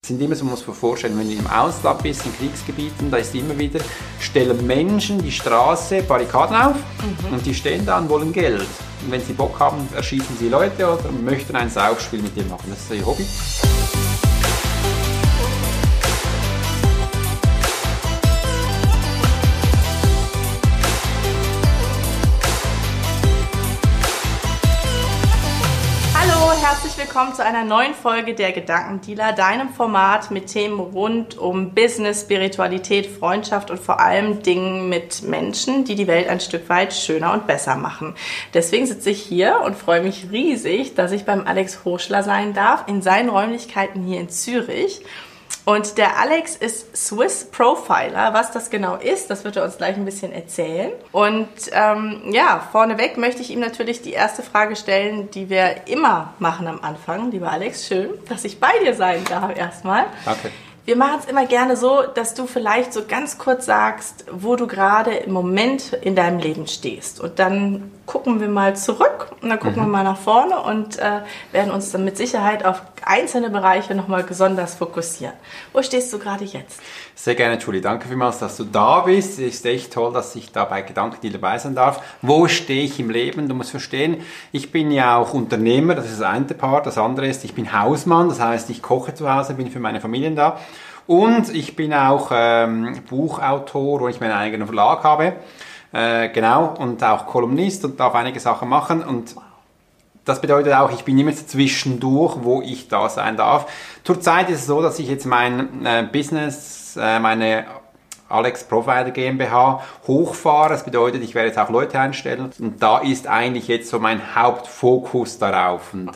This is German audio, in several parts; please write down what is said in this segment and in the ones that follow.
Es sind immer so, man muss sich vorstellen, wenn du im Ausland bist, in Kriegsgebieten, da ist immer wieder, stellen Menschen die Straße Barrikaden auf und die stehen da und wollen Geld. Und wenn sie Bock haben, erschießen sie Leute oder möchten ein Saufspiel mit dem machen. Das ist ihr Hobby. Herzlich willkommen zu einer neuen Folge der Gedankendealer, deinem Format mit Themen rund um Business, Spiritualität, Freundschaft und vor allem Dingen mit Menschen, die die Welt ein Stück weit schöner und besser machen. Deswegen sitze ich hier und freue mich riesig, dass ich beim Alex Hochschler sein darf, in seinen Räumlichkeiten hier in Zürich. Und der Alex ist Swiss Profiler. Was das genau ist, das wird er uns gleich ein bisschen erzählen. Und vorneweg möchte ich ihm natürlich die erste Frage stellen, die wir immer machen am Anfang. Lieber Alex, schön, dass ich bei dir sein darf erstmal. Danke. Wir machen es immer gerne so, dass du vielleicht so ganz kurz sagst, wo du gerade im Moment in deinem Leben stehst. Und dann gucken wir mal zurück und dann gucken wir mal nach vorne und werden uns dann mit Sicherheit auf einzelne Bereiche nochmal besonders fokussieren. Wo stehst du gerade jetzt? Sehr gerne, Julie. Danke vielmals, dass du da bist. Es ist echt toll, dass ich da bei Gedankendealer dabei sein darf. Wo stehe ich im Leben? Du musst verstehen, ich bin ja auch Unternehmer, das ist das eine Part. Das andere ist, ich bin Hausmann, das heißt, ich koche zu Hause, bin für meine Familien da. Und ich bin auch Buchautor, wo ich meinen eigenen Verlag habe. Genau, und auch Kolumnist und darf einige Sachen machen. Und das bedeutet auch, ich bin immer zwischendurch, wo ich da sein darf. Zurzeit ist es so, dass ich jetzt mein Business, meine Alex Provider GmbH hochfahre. Das bedeutet, ich werde jetzt auch Leute einstellen. Und da ist eigentlich jetzt so mein Hauptfokus darauf. Und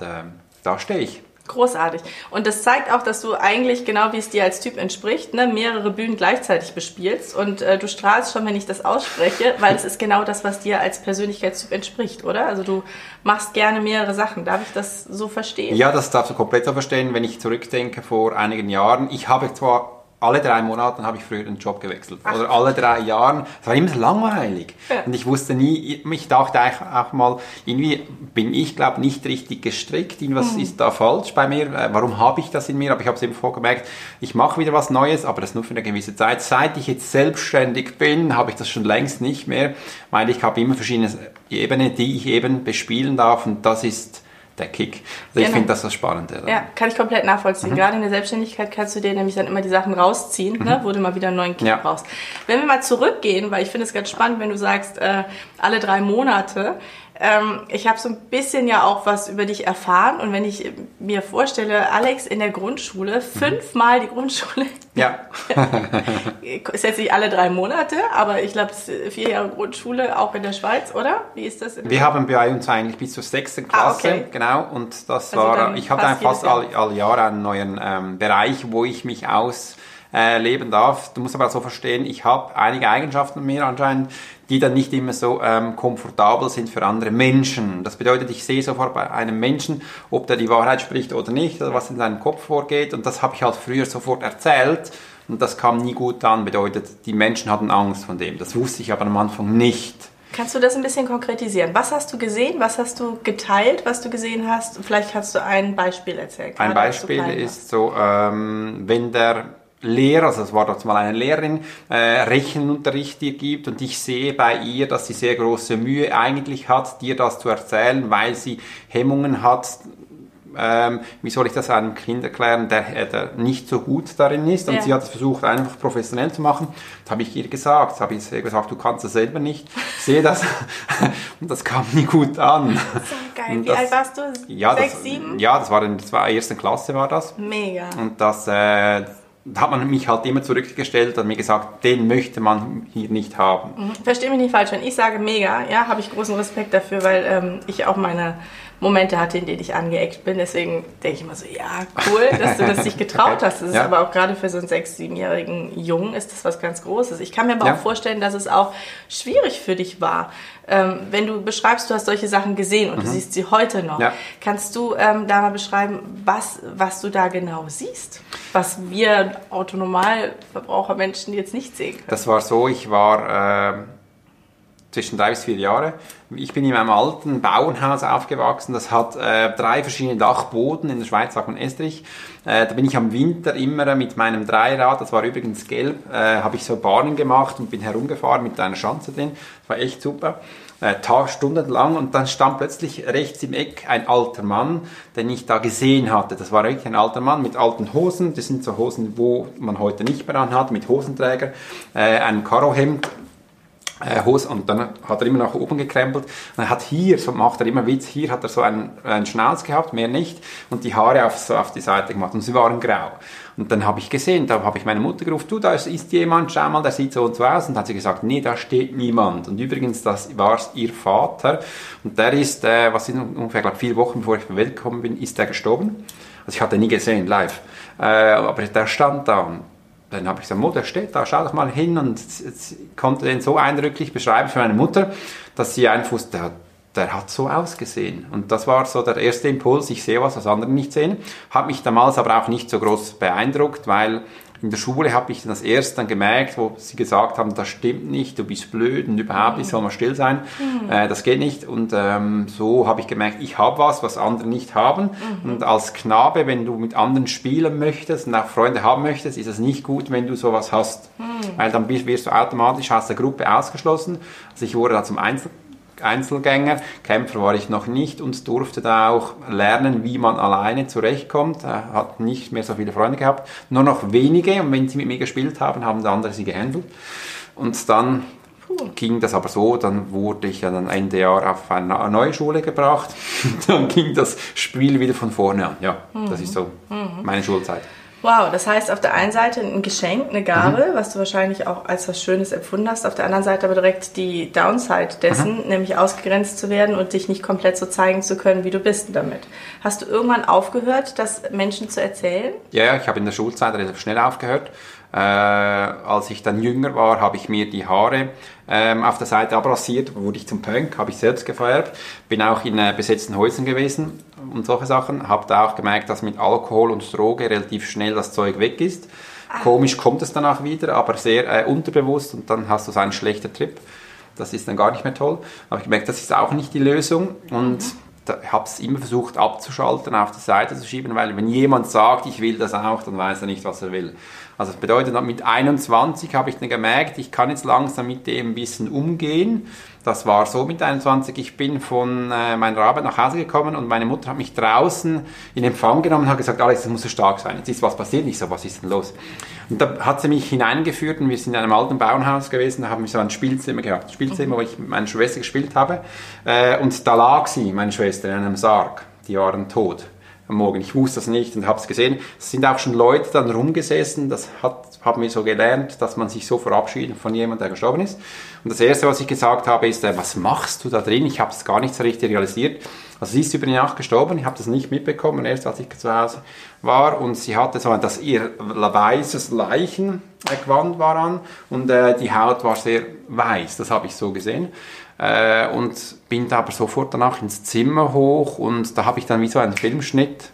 da stehe ich. Großartig. Und das zeigt auch, dass du eigentlich, genau wie es dir als Typ entspricht, ne, mehrere Bühnen gleichzeitig bespielst. Und du strahlst schon, wenn ich das ausspreche, weil es ist genau das, was dir als Persönlichkeitstyp entspricht, oder? Also du machst gerne mehrere Sachen. Darf ich das so verstehen? Ja, das darfst du komplett so verstehen. Wenn ich zurückdenke vor einigen Jahren, ich habe zwar alle 3 Monate habe ich früher den Job gewechselt. Ach. Oder alle 3 Jahre. Das war immer langweilig. Ja. Und ich wusste nie, ich dachte auch mal, irgendwie bin ich, glaube ich, nicht richtig gestrickt. Irgendwas ist da falsch bei mir. Warum habe ich das in mir? Aber ich habe es eben vorgemerkt, ich mache wieder was Neues, aber das nur für eine gewisse Zeit. Seit ich jetzt selbstständig bin, habe ich das schon längst nicht mehr, weil ich habe immer verschiedene Ebenen, die ich eben bespielen darf. Und das ist der Kick. Also genau. Ich finde das Spannende. Oder? Ja, kann ich komplett nachvollziehen. Gerade in der Selbstständigkeit kannst du dir nämlich dann immer die Sachen rausziehen, ne? Wo du mal wieder einen neuen Kick brauchst. Wenn wir mal zurückgehen, weil ich finde es ganz spannend, wenn du sagst, alle 3 Monate. Ich habe so ein bisschen ja auch was über dich erfahren und wenn ich mir vorstelle, Alex in der Grundschule, 5-mal die Grundschule, ja. Ist jetzt nicht alle 3 Monate, aber ich glaube, es ist 4 Jahre Grundschule, auch in der Schweiz, oder? Wie ist das? Wir haben bei uns eigentlich bis zur 6. Klasse, okay. Genau, und das also war, ich hatte fast alle Jahre einen neuen Bereich, wo ich mich ausleben darf. Du musst aber so verstehen, ich habe einige Eigenschaften in mir anscheinend, die dann nicht immer so komfortabel sind für andere Menschen. Das bedeutet, ich sehe sofort bei einem Menschen, ob der die Wahrheit spricht oder nicht, oder was in seinem Kopf vorgeht. Und das habe ich halt früher sofort erzählt und das kam nie gut an. Bedeutet, die Menschen hatten Angst von dem. Das wusste ich aber am Anfang nicht. Kannst du das ein bisschen konkretisieren? Was hast du gesehen? Was hast du geteilt, was du gesehen hast? Vielleicht kannst du ein Beispiel erzählen. Ein Beispiel ist so, wenn der Lehrer, also es war dort mal eine Lehrerin, Rechenunterricht dir gibt und ich sehe bei ihr, dass sie sehr große Mühe eigentlich hat, dir das zu erzählen, weil sie Hemmungen hat, wie soll ich das einem Kind erklären, der nicht so gut darin ist und sie hat es versucht einfach professionell zu machen. Das habe ich ihr gesagt, du kannst es selber nicht, ich sehe das und das kam nie gut an. So geil, wie alt warst du? 6, 7? Ja, das war in der 1. Klasse war das. Mega. Und das hat man mich halt immer zurückgestellt und mir gesagt, den möchte man hier nicht haben. Verstehe mich nicht falsch, wenn ich sage mega, ja, habe ich großen Respekt dafür, weil ich auch meine Momente hatte, in denen ich angeeckt bin. Deswegen denke ich immer so, ja, cool, dass du das dich getraut hast. Das ist aber auch gerade für so einen 6-, 7-jährigen Jungen ist das was ganz Großes. Ich kann mir aber auch vorstellen, dass es auch schwierig für dich war. Wenn du beschreibst, du hast solche Sachen gesehen und du siehst sie heute noch. Ja. Kannst du da mal beschreiben, was du da genau siehst? Was wir Autonormalverbrauchermenschen jetzt nicht sehen können. Das war so, ich war zwischen 3 bis 4 Jahre. Ich bin in meinem alten Bauernhaus aufgewachsen, das hat 3 verschiedene Dachboden, in der Schweiz sagt man Estrich. Da bin ich am Winter immer mit meinem Dreirad, das war übrigens gelb, habe ich so Bahnen gemacht und bin herumgefahren mit einer Schanze drin. Das war echt super. Stundenlang, und dann stand plötzlich rechts im Eck ein alter Mann, den ich da gesehen hatte. Das war wirklich ein alter Mann mit alten Hosen, das sind so Hosen, wo man heute nicht mehr anhat, mit Hosenträger, einem Karohemd, Hose, und dann hat er immer nach oben gekrempelt. Dann hat hier, so macht er immer Witz, hier hat er so einen Schnauz gehabt, mehr nicht, und die Haare auf die Seite gemacht, und sie waren grau. Und dann habe ich gesehen, da habe ich meine Mutter gerufen, du, da ist jemand, schau mal, der sieht so und so aus. Und hat sie gesagt, nee, da steht niemand. Und übrigens, das war ihr Vater. Und der ist, was sind ungefähr, glaube ich, 4 Wochen, bevor ich auf die Welt gekommen bin, ist der gestorben. Also ich hatte ihn nie gesehen, live. Aber der stand da. Und dann habe ich gesagt, Mutter, steht da, schau doch mal hin. Und jetzt konnte den so eindrücklich beschreiben für meine Mutter, dass sie einfach wusste, der hat so ausgesehen. Und das war so der erste Impuls, ich sehe was, was andere nicht sehen. Hat mich damals aber auch nicht so groß beeindruckt, weil in der Schule habe ich das erst dann gemerkt, wo sie gesagt haben, das stimmt nicht, du bist blöd und überhaupt, ich soll mal still sein, das geht nicht. Und so habe ich gemerkt, ich habe was, was andere nicht haben. Und als Knabe, wenn du mit anderen spielen möchtest und auch Freunde haben möchtest, ist es nicht gut, wenn du sowas hast. Weil dann wirst du automatisch aus der Gruppe ausgeschlossen. Also ich wurde da zum Einzelgänger, Kämpfer war ich noch nicht und durfte da auch lernen, wie man alleine zurechtkommt. Hat nicht mehr so viele Freunde gehabt, nur noch wenige, und wenn sie mit mir gespielt haben, haben die anderen sie gehandelt. Und dann ging das aber so, dann wurde ich dann Ende Jahr auf eine neue Schule gebracht. Dann ging das Spiel wieder von vorne an. Ja, das ist so meine Schulzeit. Wow, das heißt auf der einen Seite ein Geschenk, eine Gabe, was du wahrscheinlich auch als was Schönes empfunden hast, auf der anderen Seite aber direkt die Downside dessen, nämlich ausgegrenzt zu werden und dich nicht komplett so zeigen zu können, wie du bist damit. Hast du irgendwann aufgehört, das Menschen zu erzählen? Ja, ich habe in der Schulzeit relativ schnell aufgehört. Als ich dann jünger war, habe ich mir die Haare auf der Seite abrasiert, wurde ich zum Punk, habe ich selbst gefärbt, bin auch in besetzten Häusern gewesen und solche Sachen, habe da auch gemerkt, dass mit Alkohol und Droge relativ schnell das Zeug weg ist. Komisch kommt es danach wieder, aber sehr unterbewusst, und dann hast du so einen schlechten Trip, das ist dann gar nicht mehr toll. Habe ich gemerkt, das ist auch nicht die Lösung, und habe es immer versucht abzuschalten, auf die Seite zu schieben, weil wenn jemand sagt, ich will das auch, dann weiß er nicht, was er will. Also das bedeutet, mit 21 habe ich dann gemerkt, ich kann jetzt langsam mit dem ein bisschen umgehen. Das war so mit 21, ich bin von meiner Arbeit nach Hause gekommen und meine Mutter hat mich draußen in Empfang genommen und hat gesagt, Alex, das muss so stark sein, jetzt ist was passiert. Ich so, was ist denn los? Und da hat sie mich hineingeführt, und wir sind in einem alten Bauernhaus gewesen, da haben wir so ein Spielzimmer gehabt, wo ich mit meiner Schwester gespielt habe, und da lag sie, meine Schwester, in einem Sarg, die waren tot. Am Morgen. Ich wusste das nicht und habe es gesehen. Es sind auch schon Leute dann rumgesessen, das haben wir so gelernt, dass man sich so verabschiedet von jemandem, der gestorben ist. Und das Erste, was ich gesagt habe, ist, was machst du da drin? Ich habe es gar nicht so richtig realisiert. Also sie ist über die Nacht gestorben, ich habe das nicht mitbekommen, erst als ich zu Hause war, und sie hatte so, dass ihr weißes Leichengewand war an, und die Haut war sehr weiß, das habe ich so gesehen. Und bin da aber sofort danach ins Zimmer hoch, und da habe ich dann wie so einen Filmschnitt,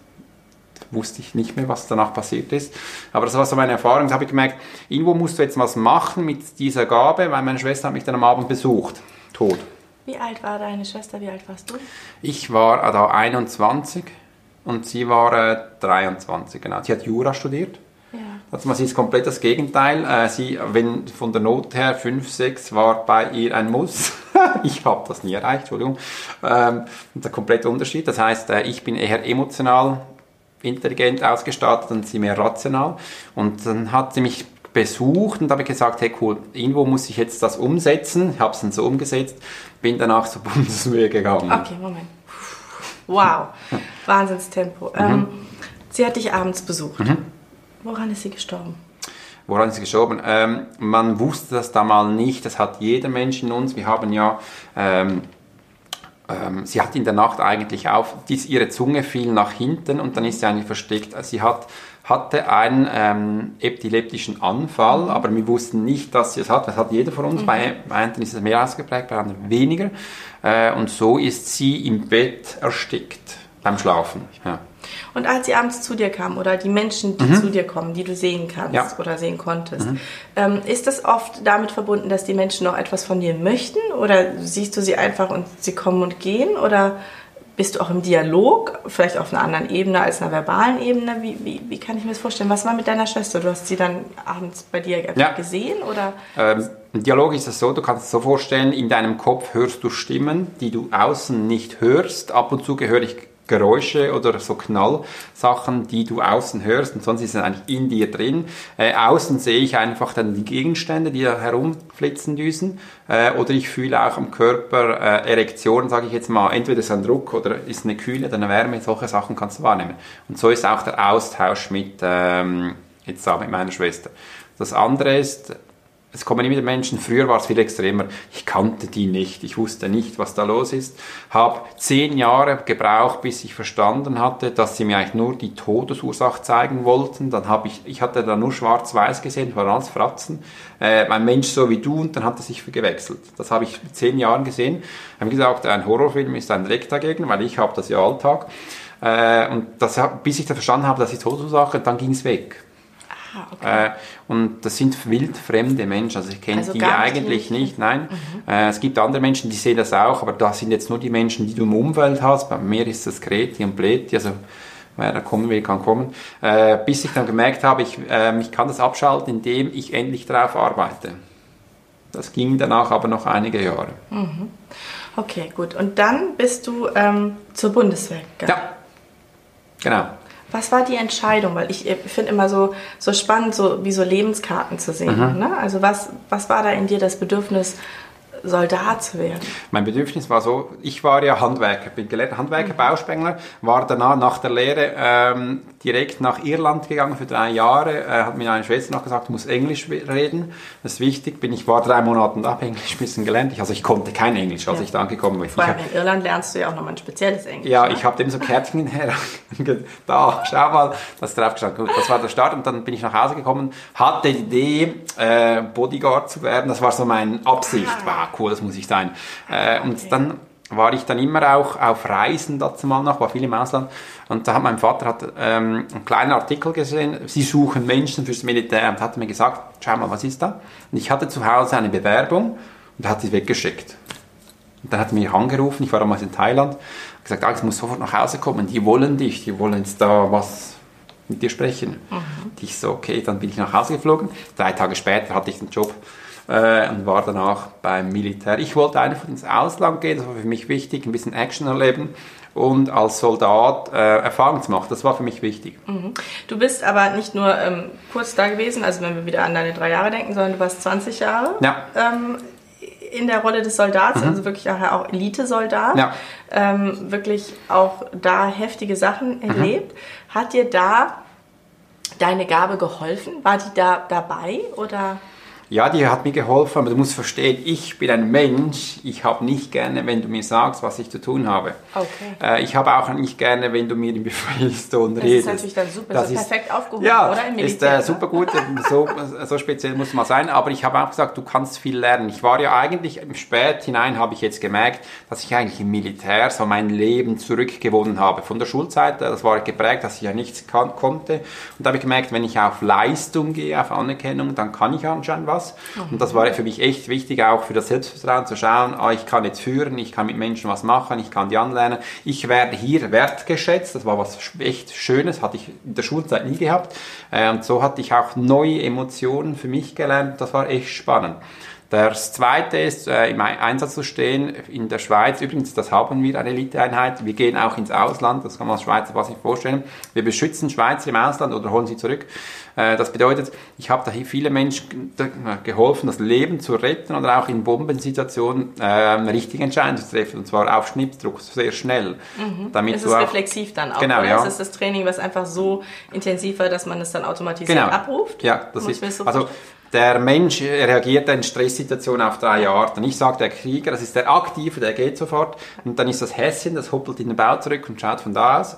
wusste ich nicht mehr, was danach passiert ist, aber das war so meine Erfahrung, da habe ich gemerkt, irgendwo musst du jetzt was machen mit dieser Gabe, weil meine Schwester hat mich dann am Abend besucht, tot. Wie alt war deine Schwester, wie alt warst du? Ich war da 21 und sie war 23, genau, sie hat Jura studiert. Also man sieht komplett das Gegenteil. Sie, wenn von der Not her 5, 6 war bei ihr ein Muss. Ich habe das nie erreicht, Entschuldigung. Der komplette Unterschied. Das heißt, ich bin eher emotional, intelligent ausgestattet und sie mehr rational. Und dann hat sie mich besucht und habe gesagt, hey cool, irgendwo muss ich jetzt das umsetzen. Ich habe es dann so umgesetzt, bin danach zur Bundeswehr gegangen. Okay, Moment. Wow, Wahnsinnstempo. Sie hat dich abends besucht. Woran ist sie gestorben? Woran ist sie gestorben? Man wusste das damals nicht, das hat jeder Mensch in uns. Wir haben ja, sie hat in der Nacht eigentlich ihre Zunge fiel nach hinten und dann ist sie eigentlich versteckt. Sie hatte einen epileptischen Anfall, aber wir wussten nicht, dass sie es hat. Das hat jeder von uns, bei anderen ist es mehr ausgeprägt, bei anderen weniger. Und so ist sie im Bett erstickt, beim Schlafen. Ja. Und als sie abends zu dir kamen oder die Menschen, die zu dir kommen, die du sehen kannst oder sehen konntest, ist das oft damit verbunden, dass die Menschen noch etwas von dir möchten? Oder siehst du sie einfach und sie kommen und gehen? Oder bist du auch im Dialog, vielleicht auf einer anderen Ebene als einer verbalen Ebene? Wie kann ich mir das vorstellen? Was war mit deiner Schwester? Du hast sie dann abends bei dir gesehen? Oder? Im Dialog ist es so, du kannst es so vorstellen, in deinem Kopf hörst du Stimmen, die du außen nicht hörst. Ab und zu höre ich Geräusche oder so Knallsachen, die du außen hörst, und sonst ist es eigentlich in dir drin. Außen sehe ich einfach dann die Gegenstände, die da herumflitzen, düsen, oder ich fühle auch am Körper Erektionen, sage ich jetzt mal, entweder ist ein Druck oder ist eine Kühle, dann eine Wärme, solche Sachen kannst du wahrnehmen. Und so ist auch der Austausch mit meiner Schwester. Das andere ist, es kommen immer Menschen, früher war es viel extremer, ich kannte die nicht, ich wusste nicht, was da los ist, habe 10 Jahre gebraucht, bis ich verstanden hatte, dass sie mir eigentlich nur die Todesursache zeigen wollten, dann habe ich hatte da nur schwarz-weiß gesehen, war alles Fratzen, ein Mensch so wie du, und dann hat er sich gewechselt. Das habe ich mit 10 Jahren gesehen, habe gesagt, ein Horrorfilm ist ein Dreck dagegen, weil ich habe das ja Alltag, und das, bis ich da verstanden habe, das ist Todesursache, dann ging es weg. Okay. Und das sind wildfremde Menschen, also ich kenne die eigentlich nicht, nein. Es gibt andere Menschen, die sehen das auch, aber das sind jetzt nur die Menschen, die du im Umfeld hast. Bei mir ist das Kreti und Pleti, also wer da kommen will, kann kommen. Bis ich dann gemerkt habe, ich kann das abschalten, indem ich endlich drauf arbeite. Das ging danach aber noch einige Jahre. Mhm. Okay, gut. Und dann bist du zur Bundeswehr gegangen. Ja, genau. Was war die Entscheidung? Weil ich finde immer so spannend, so wie so Lebenskarten zu sehen. Ne? Also was war da in dir das Bedürfnis, Soldat zu werden? Mein Bedürfnis war so, ich war ja Handwerker, bin gelernter Handwerker, Bauspengler, war danach nach der Lehre direkt nach Irland gegangen für 3 Jahre, hat mir eine Schwester noch gesagt, du musst Englisch reden, das ist wichtig, ich war 3 Monate da, habe Englisch ein bisschen gelernt, ich konnte kein Englisch, als ich da angekommen bin. Vor allem in Irland lernst du ja auch nochmal ein spezielles Englisch. Ja, ich habe dem so Kärtchen her, da, schau mal, das drauf gestanden. Gut, das war der Start, und dann bin ich nach Hause gekommen, hatte die Idee, Bodyguard zu werden, das war so meine Absicht, cool, das muss ich sein. Und dann war ich dann immer auch auf Reisen dazu mal noch, war viel im Ausland. Und da hat mein Vater einen kleinen Artikel gesehen, sie suchen Menschen fürs Militär, und hat mir gesagt, schau mal, was ist da? Und ich hatte zu Hause eine Bewerbung und hat sie weggeschickt. Und dann hat er mich angerufen, ich war damals in Thailand, hat gesagt, Alex, du musst sofort nach Hause kommen, die wollen dich, die wollen jetzt da was mit dir sprechen. Und ich so, okay, dann bin ich nach Hause geflogen. 3 Tage später hatte ich den Job. Und war danach beim Militär. Ich wollte einfach ins Ausland gehen, das war für mich wichtig, ein bisschen Action erleben und als Soldat Erfahrung zu machen, das war für mich wichtig. Du bist aber nicht nur kurz da gewesen, also wenn wir wieder an deine 3 Jahre denken, sondern du warst 20 Jahre in der Rolle des Soldats, also wirklich auch Elite-Soldat, wirklich auch da heftige Sachen erlebt. Hat dir da deine Gabe geholfen? War die da dabei oder... Ja, die hat mir geholfen, aber du musst verstehen, ich bin ein Mensch, ich habe nicht gerne, wenn du mir sagst, was ich zu tun habe. Okay. Ich habe auch nicht gerne, wenn du mir den befehlst und das redest. Das ist natürlich dann super, das ist perfekt aufgehoben, oder? Im Militär, ist super gut, so speziell muss es mal sein, aber ich habe auch gesagt, du kannst viel lernen. Ich war ja eigentlich im Spät hinein, habe ich jetzt gemerkt, dass ich eigentlich im Militär so mein Leben zurückgewonnen habe. Von der Schulzeit, das war geprägt, dass ich ja nichts konnte, und da habe ich gemerkt, wenn ich auf Leistung gehe, auf Anerkennung, dann kann ich anscheinend was. Und das war für mich echt wichtig, auch für das Selbstvertrauen zu schauen, ich kann jetzt führen, ich kann mit Menschen was machen, ich kann die anlernen, ich werde hier wertgeschätzt, das war was echt Schönes, hatte ich in der Schulzeit nie gehabt, und so hatte ich auch neue Emotionen für mich gelernt, das war echt spannend. Das Zweite ist, im Einsatz zu stehen in der Schweiz. Übrigens, das haben wir, eine Eliteeinheit. Wir gehen auch ins Ausland, das kann man als Schweizer was nicht vorstellen. Wir beschützen Schweizer im Ausland oder holen sie zurück. Das bedeutet, ich habe da viele Menschen geholfen, das Leben zu retten oder auch in Bombensituationen richtige Entscheidungen zu treffen. Und zwar auf Schnippdruck, sehr schnell. Damit es ist reflexiv dann auch. Genau, ja. Es ist das Training, was einfach so intensiv war, dass man es dann automatisiert abruft. Ja, das ist so. Also, der Mensch reagiert in Stresssituationen auf 3 Arten. Ich sage, der Krieger, das ist der Aktive, der geht sofort. Und dann ist das Häschen, das hoppelt in den Bau zurück und schaut von da aus.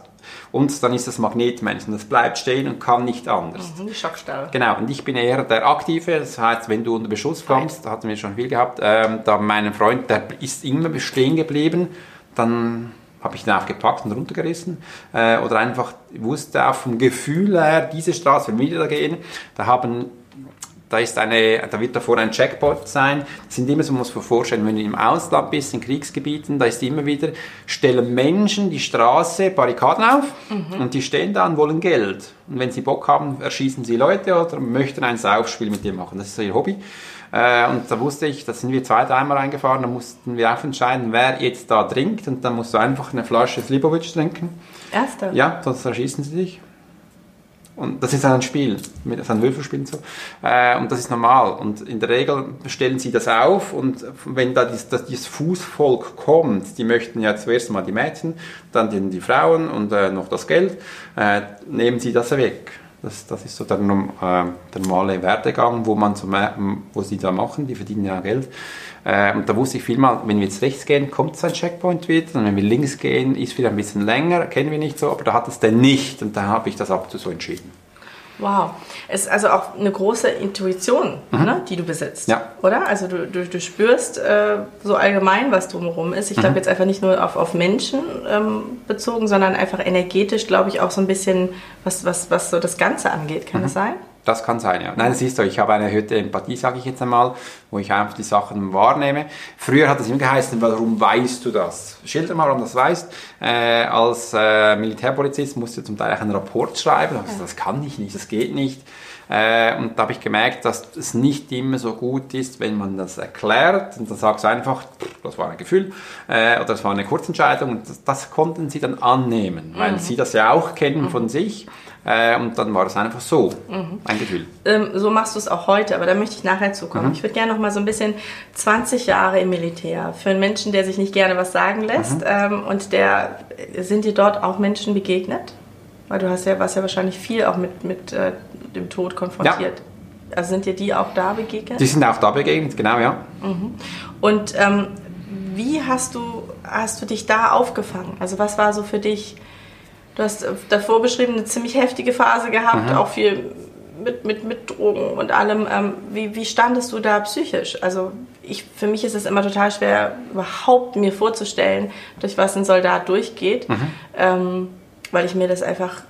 Und dann ist das Magnetmensch, das bleibt stehen und kann nicht anders. Die Schockstarre. Genau, und ich bin eher der Aktive, das heißt, wenn du unter Beschuss kommst, da hatten wir schon viel gehabt, da mein Freund, der ist immer stehen geblieben, dann habe ich dann auch gepackt und runtergerissen. Oder einfach wusste auch vom Gefühl her, diese Straße, wenn wir da gehen, da wird davor ein Checkpoint sein. Das sind immer so, man muss sich vorstellen, wenn du im Ausland bist, in Kriegsgebieten, da ist immer wieder, stellen Menschen die Straße, Barrikaden auf und die stehen da und wollen Geld. Und wenn sie Bock haben, erschießen sie Leute oder möchten ein Saufspiel mit dir machen. Das ist so ihr Hobby. Und da wusste ich, da sind wir zwei, dreimal reingefahren, da mussten wir auch entscheiden, wer jetzt da trinkt. Und dann musst du einfach eine Flasche Slivovitz trinken. Erste? Ja, sonst erschießen sie dich. Und das ist ein Spiel, das ist ein Würfelspiel und so. Und das ist normal. Und in der Regel stellen sie das auf und wenn da dieses Fußvolk kommt, die möchten ja zuerst mal die Mädchen, dann die Frauen und noch das Geld, nehmen sie das weg. Das ist so der normale Werdegang, wo sie da machen, die verdienen ja Geld. Und da wusste ich vielmal, wenn wir jetzt rechts gehen, kommt es ein Checkpoint wieder, und wenn wir links gehen, ist wieder ein bisschen länger, kennen wir nicht so, aber da hat es dann nicht und da habe ich das ab und zu so entschieden. Wow, es ist also auch eine große Intuition, ne, die du besitzt, ja, oder? Also du spürst so allgemein, was drumherum ist. Ich glaube jetzt einfach nicht nur auf Menschen bezogen, sondern einfach energetisch, glaube ich, auch so ein bisschen, was so das Ganze angeht, kann das sein? Das kann sein, ja. Nein, siehst du, ich habe eine erhöhte Empathie, sage ich jetzt einmal, wo ich einfach die Sachen wahrnehme. Früher hat es immer geheißen, warum weißt du das? Schilder mal, warum du das weißt. Als Militärpolizist musst du zum Teil einen Rapport schreiben. Da habe ich gesagt, das kann ich nicht, das geht nicht. Und da habe ich gemerkt, dass es nicht immer so gut ist, wenn man das erklärt. Und dann sagst du einfach, das war ein Gefühl oder das war eine Kurzentscheidung. Und das konnten sie dann annehmen, weil sie das ja auch kennen von sich. Und dann war es einfach so, ein Gefühl. So machst du es auch heute, aber da möchte ich nachher zukommen. Ich würde gerne noch mal so ein bisschen 20 Jahre im Militär. Für einen Menschen, der sich nicht gerne was sagen lässt und sind dir dort auch Menschen begegnet? Weil du warst ja wahrscheinlich viel auch mit dem Tod konfrontiert. Ja. Also sind dir die auch da begegnet? Die sind auch da begegnet, genau, ja. Und wie hast du dich da aufgefangen? Also was war so für dich... Du hast davor beschrieben, eine ziemlich heftige Phase gehabt, auch viel mit Drogen und allem. Wie standest du da psychisch? Also für mich ist es immer total schwer, überhaupt mir vorzustellen, durch was ein Soldat durchgeht, weil ich mir das einfach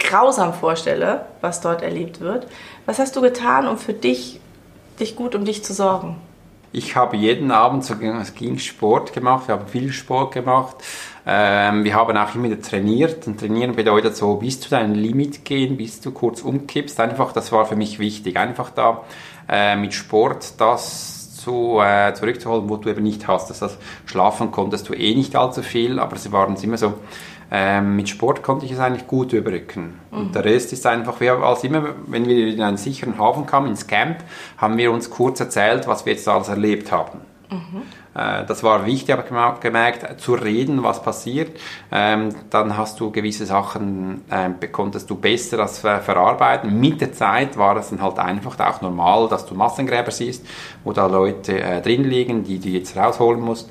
grausam vorstelle, was dort erlebt wird. Was hast du getan, um für dich gut um dich zu sorgen? Ich habe jeden Abend, Sport gemacht, wir haben viel Sport gemacht. Wir haben auch immer wieder trainiert und trainieren bedeutet so, bis zu deinem Limit gehen, bis du kurz umkippst. Einfach, das war für mich wichtig, einfach da mit Sport das zurückzuholen, wo du eben nicht hast. Das heißt, schlafen konntest du eh nicht allzu viel, aber es waren immer so, mit Sport konnte ich es eigentlich gut überbrücken. Und der Rest ist einfach, wenn wir in einen sicheren Hafen kamen, ins Camp, haben wir uns kurz erzählt, was wir jetzt alles erlebt haben. Das war wichtig, aber gemerkt, zu reden, was passiert, dann hast du gewisse Sachen, konntest du besser das verarbeiten. Mit der Zeit war es dann halt einfach auch normal, dass du Massengräber siehst, wo da Leute drin liegen, die du jetzt rausholen musst.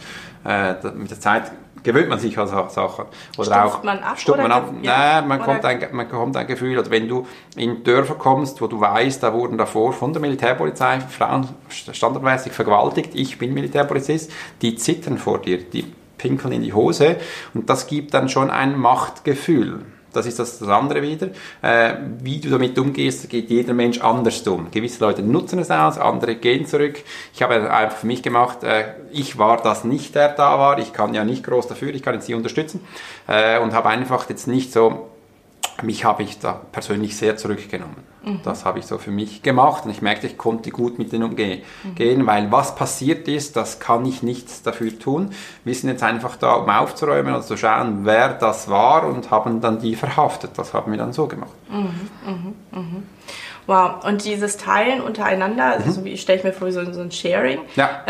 Mit der Zeit gewöhnt man sich an Sachen. Stumpft man ab? Ja. Nein, man bekommt ein Gefühl. Oder wenn du in Dörfer kommst, wo du weißt, da wurden davor von der Militärpolizei Frauen standardmäßig vergewaltigt, ich bin Militärpolizist, die zittern vor dir, die pinkeln in die Hose und das gibt dann schon ein Machtgefühl. Das ist das andere wieder. Wie du damit umgehst, geht jeder Mensch anders um. Gewisse Leute nutzen es aus, andere gehen zurück. Ich habe einfach für mich gemacht, ich war das nicht, der da war. Ich kann ja nicht groß dafür, ich kann jetzt sie unterstützen. Und habe einfach jetzt nicht so, mich habe ich da persönlich sehr zurückgenommen. Das habe ich so für mich gemacht und ich merkte, ich konnte gut mit denen umgehen, weil was passiert ist, das kann ich nichts dafür tun. Wir sind jetzt einfach da, um aufzuräumen und zu schauen, wer das war und haben dann die verhaftet. Das haben wir dann so gemacht. Wow, und dieses Teilen untereinander, also so wie stelle ich mir vor, so ein Sharing, ja.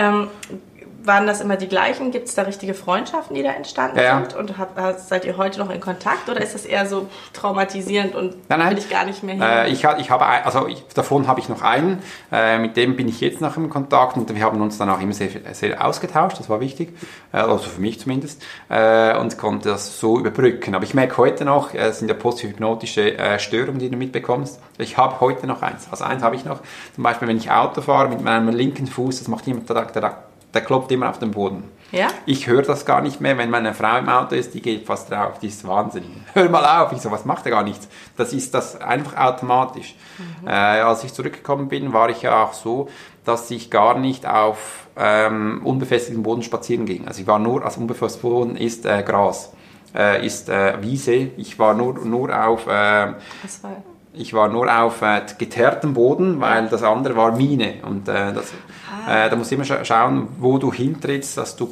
Waren das immer die gleichen? Gibt es da richtige Freundschaften, die da entstanden sind? Und seid ihr heute noch in Kontakt oder ist das eher so traumatisierend und will ich gar nicht mehr hin? Davon habe ich noch einen, mit dem bin ich jetzt noch im Kontakt und wir haben uns dann auch immer sehr, sehr ausgetauscht, das war wichtig, also für mich zumindest, und konnte das so überbrücken. Aber ich merke heute noch, es sind ja posthypnotische Störungen, die du mitbekommst. Ich habe heute noch eins, also eins habe ich noch, zum Beispiel wenn ich Auto fahre mit meinem linken Fuß, das macht jemand, der klopft immer auf den Boden. Ja? Ich höre das gar nicht mehr, wenn meine Frau im Auto ist, die geht fast drauf, die ist wahnsinnig. Hör mal auf, ich so, was macht er gar nichts? Das ist das einfach automatisch. Mhm. Als ich zurückgekommen bin, war ich ja auch so, dass ich gar nicht auf unbefestigten Boden spazieren ging. Also ich war nur, als unbefestigter Boden ist Gras, ist Wiese. Ich war nur auf... Ich war nur auf geteertem Boden, weil das andere war Mine. Und da musst du immer schauen, wo du hintrittst, dass du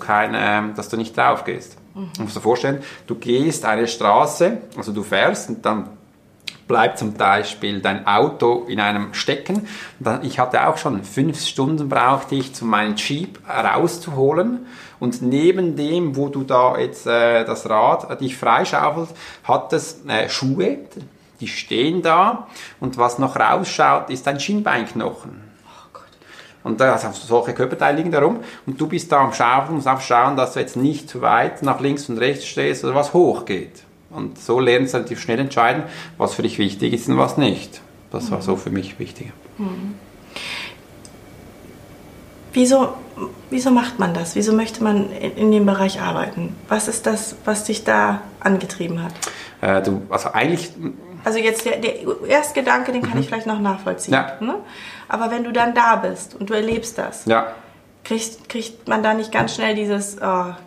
nicht drauf gehst. Mhm. Du musst dir vorstellen, du gehst eine Straße, also du fährst und dann bleibt zum Beispiel dein Auto in einem stecken. Ich hatte auch schon 5 Stunden brauchte ich, um meinen Jeep rauszuholen. Und neben dem, wo du da jetzt das Rad dich freischaufelst, hat es Schuhe. Die stehen da und was noch rausschaut, ist ein Schienbeinknochen. Oh Gott. Und da hast du solche Körperteile liegen da rum und du bist da am Schaufeln, musst auch schauen, dass du jetzt nicht zu weit nach links und rechts stehst oder was hochgeht. Und so lernst du relativ schnell entscheiden, was für dich wichtig ist und was nicht. Das war so für mich wichtig. Mhm. Wieso macht man das? Wieso möchte man in dem Bereich arbeiten? Was ist das, was dich da angetrieben hat? Also jetzt der erste Gedanke, den kann ich vielleicht noch nachvollziehen. Ja. Ne? Aber wenn du dann da bist und du erlebst das, ja, kriegt man da nicht ganz schnell dieses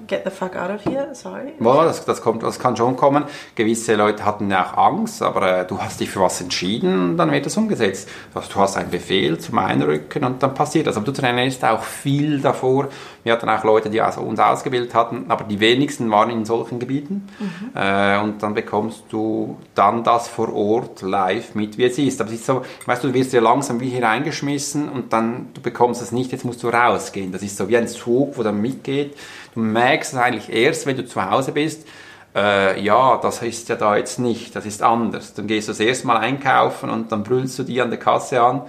get the fuck out of here, sorry? Ja, das kann schon kommen. Gewisse Leute hatten ja auch Angst, aber du hast dich für was entschieden und dann wird das umgesetzt. Also, du hast einen Befehl zum Einrücken und dann passiert das. Aber du trainierst auch viel davor. Wir hatten auch Leute, die uns ausgebildet hatten, aber die wenigsten waren in solchen Gebieten. Mhm. Und dann bekommst du dann das vor Ort live mit, wie es ist. Aber es ist so, weißt du, du wirst ja langsam wie hier reingeschmissen und dann du bekommst es nicht, jetzt musst du rausgehen. Das ist so wie ein Zug, wo dann mitgeht. Du merkst es eigentlich erst, wenn du zu Hause bist. Ja, das ist ja da jetzt nicht, das ist anders. Dann gehst du das erste Mal einkaufen und dann brüllst du die an der Kasse an,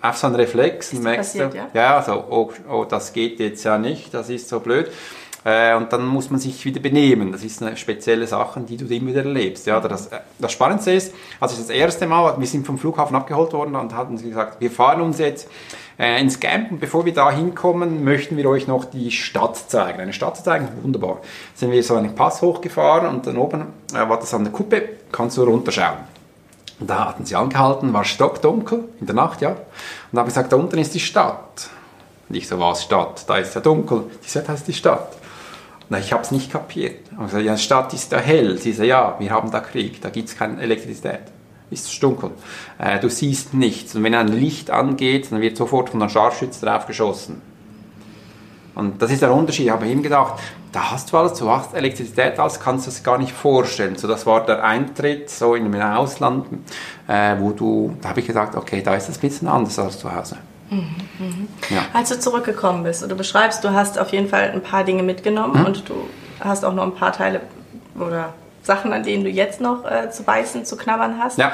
auf so einen Reflex. Und merkst passiert, du, ja, so, oh, das geht jetzt ja nicht, das ist so blöd. Und dann muss man sich wieder benehmen. Das ist eine spezielle Sache, die du immer wieder erlebst. Ja, das Spannendste ist, als ich das erste Mal, wir sind vom Flughafen abgeholt worden und hatten gesagt, wir fahren uns jetzt ins Camp und bevor wir da hinkommen, möchten wir euch noch die Stadt zeigen. Eine Stadt zeigen, wunderbar. Sind wir so einen Pass hochgefahren und dann oben war das an der Kuppe, kannst du runterschauen. Und da hatten sie angehalten, war stockdunkel, in der Nacht, ja. Und haben gesagt, da unten ist die Stadt. Und ich so, was Stadt? Da ist ja dunkel. Die Stadt heißt die Stadt. Na, ich habe es nicht kapiert. Also, ja, die Stadt ist da hell. Sie sagen, ja, wir haben da Krieg, da gibt es keine Elektrizität. Ist dunkel. Du siehst nichts. Und wenn ein Licht angeht, dann wird sofort von einem Scharfschützen drauf geschossen. Und das ist der Unterschied. Ich habe eben gedacht, da hast du alles, du hast Elektrizität, alles, kannst du es gar nicht vorstellen. So, das war der Eintritt so in einem Ausland, da habe ich gesagt, okay, da ist das ein bisschen anders als zu Hause. Mhm, mhm. Ja. Als du zurückgekommen bist und du beschreibst, du hast auf jeden Fall ein paar Dinge mitgenommen und du hast auch noch ein paar Teile oder Sachen, an denen du jetzt noch zu beißen, zu knabbern hast. Ja.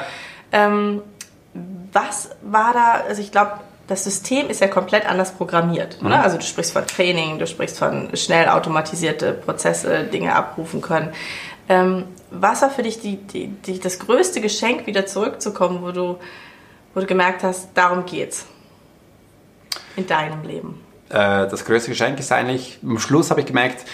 Was war da, also ich glaube, das System ist ja komplett anders programmiert. Mhm. Ne? Also du sprichst von Training, du sprichst von schnell automatisierte Prozesse, Dinge abrufen können. Was war für dich das größte Geschenk, wieder zurückzukommen, wo du gemerkt hast, darum geht's? In deinem Leben? Das größte Geschenk ist eigentlich, am Schluss habe ich gemerkt,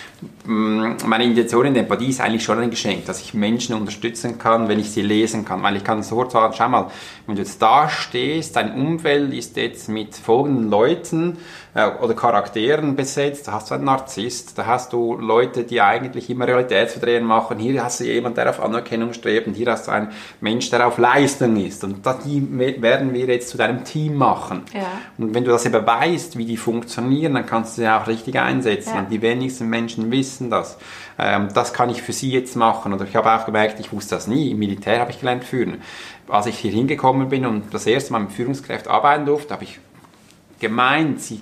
meine Intention in der Empathie ist eigentlich schon ein Geschenk, dass ich Menschen unterstützen kann, wenn ich sie lesen kann. Weil ich kann sofort sagen, schau mal, wenn du jetzt da stehst, dein Umfeld ist jetzt mit folgenden Leuten oder Charakteren besetzt, da hast du einen Narzisst, da hast du Leute, die eigentlich immer Realitätsverdrehen machen, hier hast du jemanden, der auf Anerkennung strebt und hier hast du einen Mensch, der auf Leistung ist. Und das werden wir jetzt zu deinem Team machen. Ja. Und wenn du das eben weißt, wie die funktionieren, dann kannst du sie auch richtig einsetzen. Ja. Und die wenigsten Menschen wissen das. Das kann ich für sie jetzt machen. Und ich habe auch gemerkt, ich wusste das nie. Im Militär habe ich gelernt führen. Als ich hier hingekommen bin und das erste Mal mit Führungskräften arbeiten durfte, habe ich gemeint, sie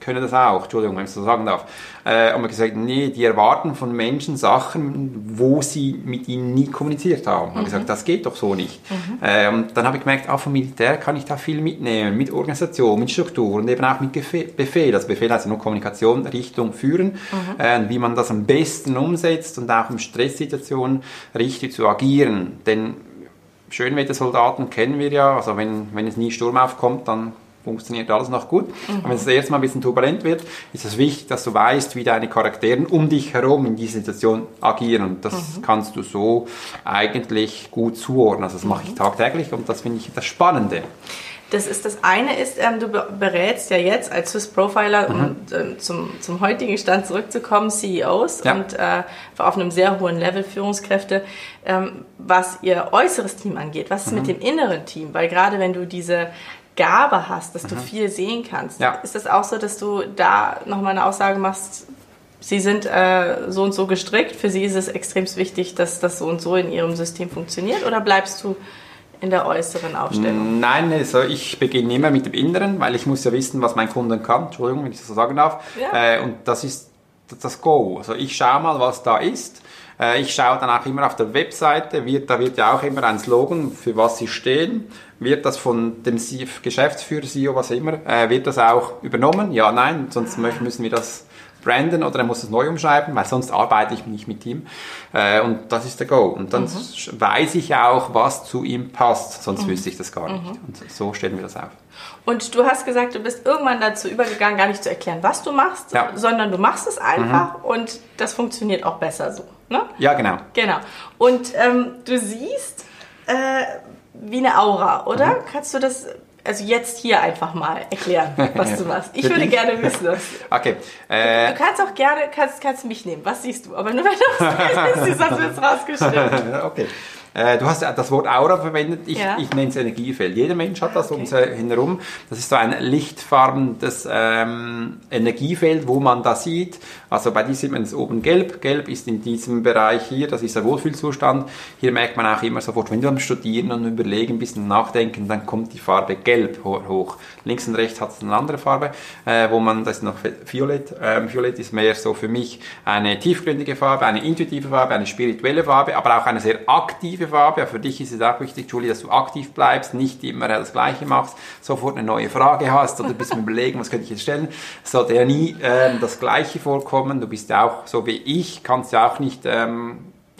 können das auch, Entschuldigung, wenn ich es so sagen darf. Und man gesagt, nee, die erwarten von Menschen Sachen, wo sie mit ihnen nie kommuniziert haben. Man gesagt, das geht doch so nicht. Mhm. Und dann habe ich gemerkt, vom Militär kann ich da viel mitnehmen, mit Organisation, mit Struktur und eben auch mit Befehl. Also Befehl heißt nur Kommunikation, Richtung führen, wie man das am besten umsetzt und auch in Stresssituationen richtig zu agieren. Denn Schönwettersoldaten kennen wir ja, also wenn es nie Sturm aufkommt, dann funktioniert alles noch gut. Mhm. Aber wenn es das erste Mal ein bisschen turbulent wird, ist es wichtig, dass du weißt, wie deine Charaktere um dich herum in dieser Situation agieren. Und das kannst du so eigentlich gut zuordnen. Also das mache ich tagtäglich und das finde ich das Spannende. Das eine ist, du berätst ja jetzt als Swiss Profiler, um zum heutigen Stand zurückzukommen, CEOs und auf einem sehr hohen Level Führungskräfte, was ihr äußeres Team angeht. Was ist mit dem inneren Team? Weil gerade wenn du diese Gabe hast, dass du viel sehen kannst, ist das auch so, dass du da nochmal eine Aussage machst, sie sind so und so gestrickt, für sie ist es extrem wichtig, dass das so und so in ihrem System funktioniert, oder bleibst du in der äußeren Aufstellung? Nein, also ich beginne immer mit dem Inneren, weil ich muss ja wissen, was mein Kunde kann. Entschuldigung, wenn ich das so sagen darf. Ja. Und das ist das Go. Also ich schaue mal, was da ist. Ich schaue dann auch immer auf der Webseite, da wird ja auch immer ein Slogan, für was sie stehen. Wird das von dem Geschäftsführer, CEO, was immer, wird das auch übernommen? Ja, nein, sonst müssen wir das branden oder er muss es neu umschreiben, weil sonst arbeite ich nicht mit ihm. Und das ist der Go. Und dann weiß ich auch, was zu ihm passt, sonst wüsste ich das gar nicht. Und so stellen wir das auf. Und du hast gesagt, du bist irgendwann dazu übergegangen, gar nicht zu erklären, was du machst, sondern du machst es einfach und das funktioniert auch besser so. Ne? Ja, genau. Und du siehst wie eine Aura, oder? Kannst du das... Also jetzt hier einfach mal erklären, was du machst. Ich würde gerne wissen, was. Okay. Du kannst auch gerne, kannst mich nehmen. Was siehst du? Aber nur wenn du es siehst, hast du jetzt rausgestellt. Okay. Du hast das Wort Aura verwendet. Ich nenne es Energiefeld. Jeder Mensch hat das um sich herum. Das ist so ein lichtfarbendes Energiefeld, wo man das sieht. Also bei dir sieht man es oben gelb. Gelb ist in diesem Bereich hier. Das ist der Wohlfühlzustand. Hier merkt man auch immer sofort, wenn du am Studieren und Überlegen, ein bisschen nachdenken, dann kommt die Farbe gelb hoch. Links und rechts hat es eine andere Farbe, das ist noch violett. Violett ist mehr so für mich eine tiefgründige Farbe, eine intuitive Farbe, eine spirituelle Farbe, aber auch eine sehr aktive Farbe. Für dich ist es auch wichtig, Julie, dass du aktiv bleibst, nicht immer das Gleiche machst, sofort eine neue Frage hast oder ein bisschen überlegen, was könnte ich jetzt stellen. Es sollte ja nie das Gleiche vorkommen. Du bist ja auch, so wie ich, kannst ja auch nicht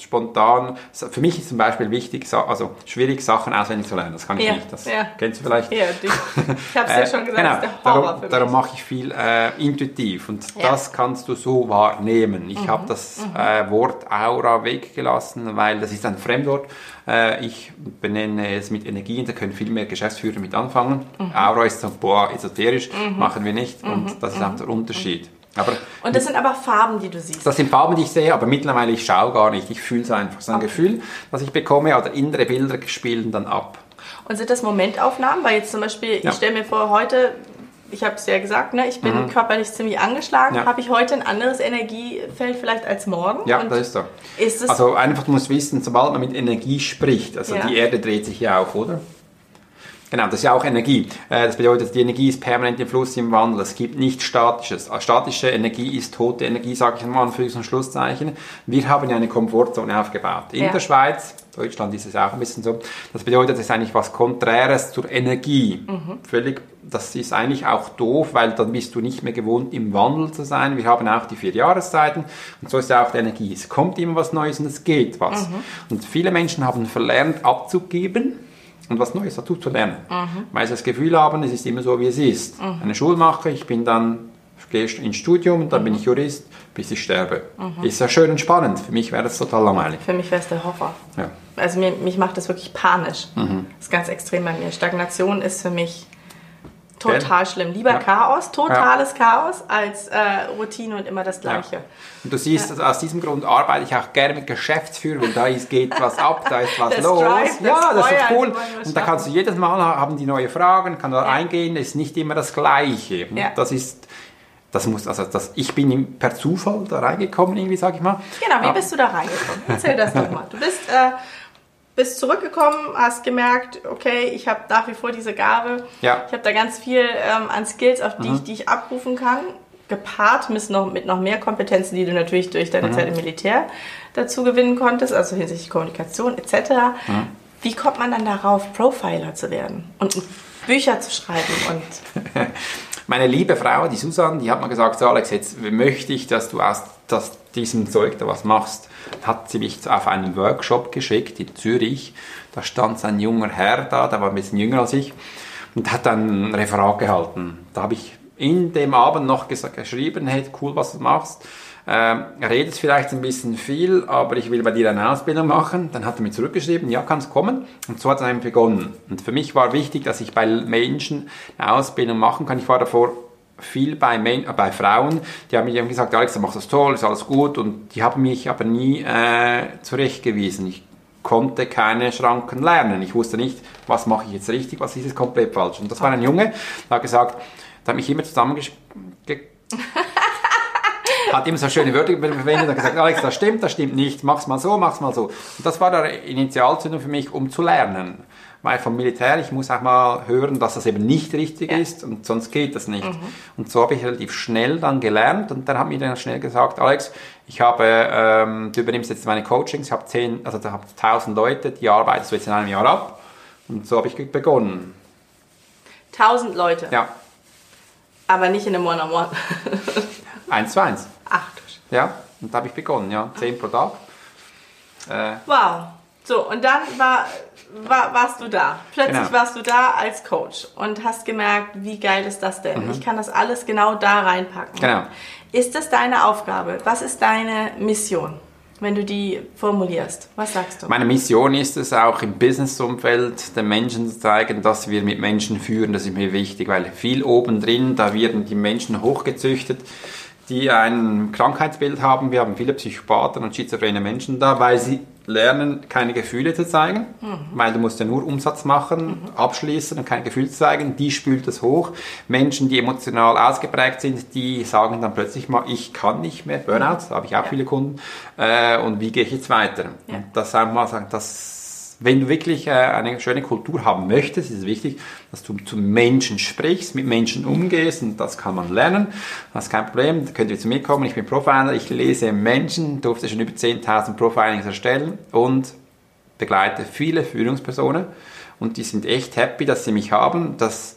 spontan. Für mich ist zum Beispiel wichtig, also schwierig, Sachen auswendig zu lernen. Das kann ich nicht. Das kennst du vielleicht. Ja, ich habe es ja schon gesagt, das ist der Horror für mich. Darum mache ich viel intuitiv und das kannst du so wahrnehmen. Ich habe das Wort Aura weggelassen, weil das ist ein Fremdwort. Ich benenne es mit Energien, da können viel mehr Geschäftsführer mit anfangen. Aura ist so, esoterisch, machen wir nicht. Und das ist auch der Unterschied. Und das sind aber Farben, die du siehst? Das sind Farben, die ich sehe, aber mittlerweile ich schaue gar nicht. Ich fühle es einfach. So ein Gefühl, das ich bekomme, oder innere Bilder spielen dann ab. Und sind das Momentaufnahmen? Weil jetzt zum Beispiel, ich stelle mir vor, heute, ich habe es ja gesagt, ne, ich bin körperlich ziemlich angeschlagen. Ja. Habe ich heute ein anderes Energiefeld vielleicht als morgen? Ja, und das ist so. Also einfach, du musst wissen, sobald man mit Energie spricht, also die Erde dreht sich ja auch, oder? Genau, das ist ja auch Energie. Das bedeutet, die Energie ist permanent im Fluss, im Wandel. Es gibt nichts Statisches. Statische Energie ist tote Energie, sage ich mal, Anführungs- und Schlusszeichen. Wir haben ja eine Komfortzone aufgebaut. In der Schweiz, Deutschland ist es auch ein bisschen so. Das bedeutet, es ist eigentlich was Konträres zur Energie. Völlig, das ist eigentlich auch doof, weil dann bist du nicht mehr gewohnt, im Wandel zu sein. Wir haben auch die 4 Jahreszeiten und so ist ja auch die Energie. Es kommt immer was Neues und es geht was. Und viele Menschen haben verlernt, abzugeben und was Neues dazu zu lernen. Weil sie das Gefühl haben, es ist immer so, wie es ist. Eine Schulmacher, gehe ins Studium und dann bin ich Jurist, bis ich sterbe. Ist ja schön und spannend. Für mich wäre das total langweilig. Für mich wäre es der Horror. Ja. Also mich macht das wirklich panisch. Das ist ganz extrem bei mir. Stagnation ist für mich total schlimm. Lieber Chaos, totales Chaos, als Routine und immer das Gleiche. Ja. Und du siehst, also aus diesem Grund arbeite ich auch gerne mit Geschäftsführern, weil da geht was ab, da ist was los. Das ist cool. Und da kannst du jedes Mal, haben die neue Fragen, kann da eingehen, ist nicht immer das Gleiche. Ja. Ich bin per Zufall da reingekommen, irgendwie, sag ich mal. Genau, wie bist du da reingekommen? Erzähl das doch mal. Du bist zurückgekommen, hast gemerkt, okay, ich habe nach wie vor diese Gabe. Ja. Ich habe da ganz viel an Skills, auf die ich abrufen kann, gepaart mit noch mehr Kompetenzen, die du natürlich durch deine Zeit im Militär dazu gewinnen konntest, also hinsichtlich Kommunikation etc. Wie kommt man dann darauf, Profiler zu werden und Bücher zu schreiben und... Meine liebe Frau, die Susanne, die hat mir gesagt, so Alex, jetzt möchte ich, dass du aus diesem Zeug da was machst. Hat sie mich auf einen Workshop geschickt in Zürich. Da stand ein junger Herr da, der war ein bisschen jünger als ich. und hat dann ein Referat gehalten. Da habe ich in dem Abend noch geschrieben, hey, cool, was du machst, redest vielleicht ein bisschen viel, aber ich will bei dir eine Ausbildung machen. Dann hat er mir zurückgeschrieben, ja, kannst kommen. Und so hat es dann begonnen. Und für mich war wichtig, dass ich bei Menschen eine Ausbildung machen kann. Ich war davor viel bei Frauen, die haben mir gesagt, Alex, du machst das toll, ist alles gut, und die haben mich aber nie zurechtgewiesen. Ich konnte keine Schranken lernen. Ich wusste nicht, was mache ich jetzt richtig, was ist jetzt komplett falsch. Und das war ein Junge, der hat gesagt, der hat mich immer hat immer so schöne Wörter verwendet und gesagt, Alex, das stimmt nicht, mach's mal so, mach's mal so. Und das war der Initialzündung für mich, um zu lernen. Weil vom Militär, ich muss auch mal hören, dass das eben nicht richtig ist, und sonst geht das nicht. Und so habe ich relativ schnell dann gelernt, und dann hat mir dann schnell gesagt, Alex, ich habe, du übernimmst jetzt meine Coachings, ich habe 1000 Leute, die arbeitest du jetzt in einem Jahr ab, und so habe ich begonnen. 1000 Leute? Ja. Aber nicht in einem One-on-One? 1 zu 1. Ach du Scheiße. Ja, und da habe ich begonnen, ja, 10 pro Tag. Wow. So, und dann warst du da. Plötzlich warst du da als Coach und hast gemerkt, wie geil ist das denn? Ich kann das alles genau da reinpacken. Genau. Ist das deine Aufgabe? Was ist deine Mission, wenn du die formulierst? Was sagst du? Meine Mission ist es, auch im Business-Umfeld den Menschen zu zeigen, dass wir mit Menschen führen. Das ist mir wichtig, weil viel obendrin, da werden die Menschen hochgezüchtet, die ein Krankheitsbild haben. Wir haben viele Psychopathen und schizophrene Menschen da, weil sie lernen, keine Gefühle zu zeigen, weil du musst ja nur Umsatz machen, abschließen und kein Gefühl zeigen, die spült es hoch. Menschen, die emotional ausgeprägt sind, die sagen dann plötzlich mal, ich kann nicht mehr, Burnout, da habe ich auch viele Kunden, und wie gehe ich jetzt weiter? Ja. Und das einmal sagen, wenn du wirklich eine schöne Kultur haben möchtest, ist es wichtig, dass du zu Menschen sprichst, mit Menschen umgehst, und das kann man lernen. Das ist kein Problem, da könnt ihr zu mir kommen. Ich bin Profiler, ich lese Menschen, durfte schon über 10.000 Profilings erstellen und begleite viele Führungspersonen, und die sind echt happy, dass sie mich haben. Das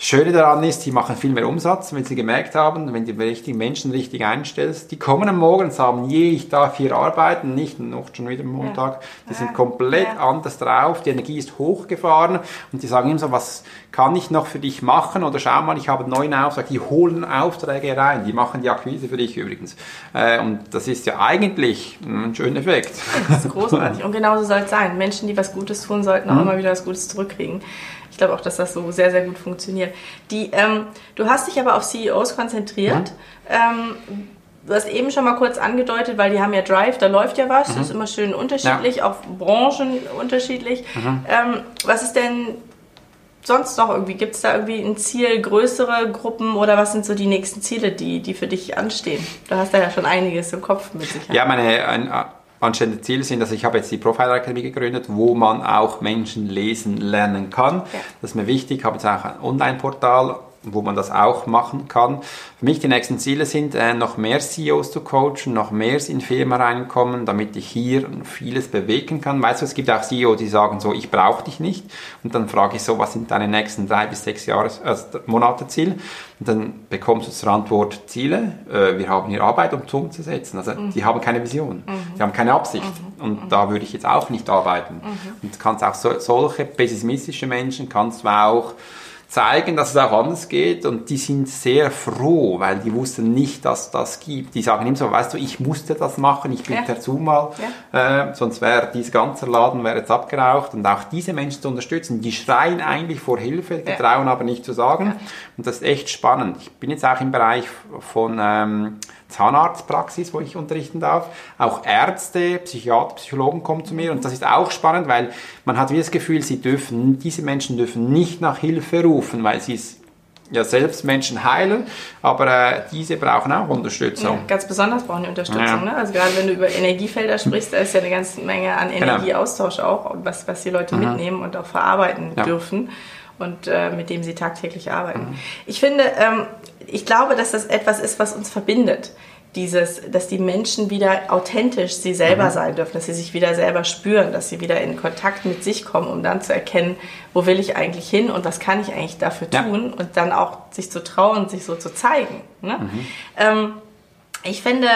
Schöne daran ist, die machen viel mehr Umsatz, wenn sie gemerkt haben, wenn du die richtigen Menschen richtig einstellst. Die kommen am Morgen und sagen, je, ich darf hier arbeiten, nicht noch schon wieder Montag. Die sind komplett anders drauf, die Energie ist hochgefahren, und die sagen immer so, was kann ich noch für dich machen? Oder schau mal, ich habe einen neuen Auftrag. Die holen Aufträge rein, die machen die Akquise für dich übrigens. Und das ist ja eigentlich ein schöner Effekt. Das ist großartig, und genauso soll es sein. Menschen, die was Gutes tun, sollten auch immer wieder was Gutes zurückkriegen. Ich glaube auch, dass das so sehr, sehr gut funktioniert. Du hast dich aber auf CEOs konzentriert. Du hast eben schon mal kurz angedeutet, weil die haben ja Drive, da läuft ja was. Das ist immer schön unterschiedlich, auch Branchen unterschiedlich. Was ist denn sonst noch irgendwie? Gibt es da irgendwie ein Ziel, größere Gruppen, oder was sind so die nächsten Ziele, die für dich anstehen? Du hast da ja schon einiges im Kopf mit sich. Ja, anstehende Ziele sind, dass ich habe jetzt die Profiler-Akademie gegründet, wo man auch Menschen lesen lernen kann. Ja. Das ist mir wichtig. Ich habe jetzt auch ein Online-Portal, wo man das auch machen kann. Für mich die nächsten Ziele sind, noch mehr CEOs zu coachen, noch mehr in Firmen reinkommen, damit ich hier vieles bewegen kann. Weißt du, es gibt auch CEOs, die sagen so, ich brauche dich nicht. Und dann frage ich so, was sind deine nächsten 3 bis 6 Monate Ziele? Und dann bekommst du zur Antwort Ziele. Wir haben hier Arbeit, um es umzusetzen. Also die haben keine Vision, die haben keine Absicht. Und da würde ich jetzt auch nicht arbeiten. Und du kannst auch solche pessimistische Menschen, kannst du auch zeigen, dass es auch anders geht, und die sind sehr froh, weil die wussten nicht, dass das gibt. Die sagen immer so, weißt du, ich musste das machen, ich bin dazu mal, sonst wäre dieser ganze Laden jetzt abgeraucht. Und auch diese Menschen zu unterstützen, die schreien eigentlich vor Hilfe, die trauen aber nicht zu sagen. Und das ist echt spannend. Ich bin jetzt auch im Bereich von Zahnarztpraxis, wo ich unterrichten darf. Auch Ärzte, Psychiater, Psychologen kommen zu mir, und das ist auch spannend, weil man hat wie das Gefühl, diese Menschen dürfen nicht nach Hilfe rufen, weil sie es ja selbst Menschen heilen, aber diese brauchen auch Unterstützung. Ja, ganz besonders brauchen die Unterstützung. Ja. Ne? Also gerade wenn du über Energiefelder sprichst, da ist ja eine ganze Menge an Energieaustausch auch, was die Leute mitnehmen und auch verarbeiten dürfen und mit dem sie tagtäglich arbeiten. Ich finde, ich glaube, dass das etwas ist, was uns verbindet. Dass die Menschen wieder authentisch sie selber sein dürfen, dass sie sich wieder selber spüren, dass sie wieder in Kontakt mit sich kommen, um dann zu erkennen, wo will ich eigentlich hin und was kann ich eigentlich dafür tun, und dann auch sich zu trauen, sich so zu zeigen. Ne? Ich finde,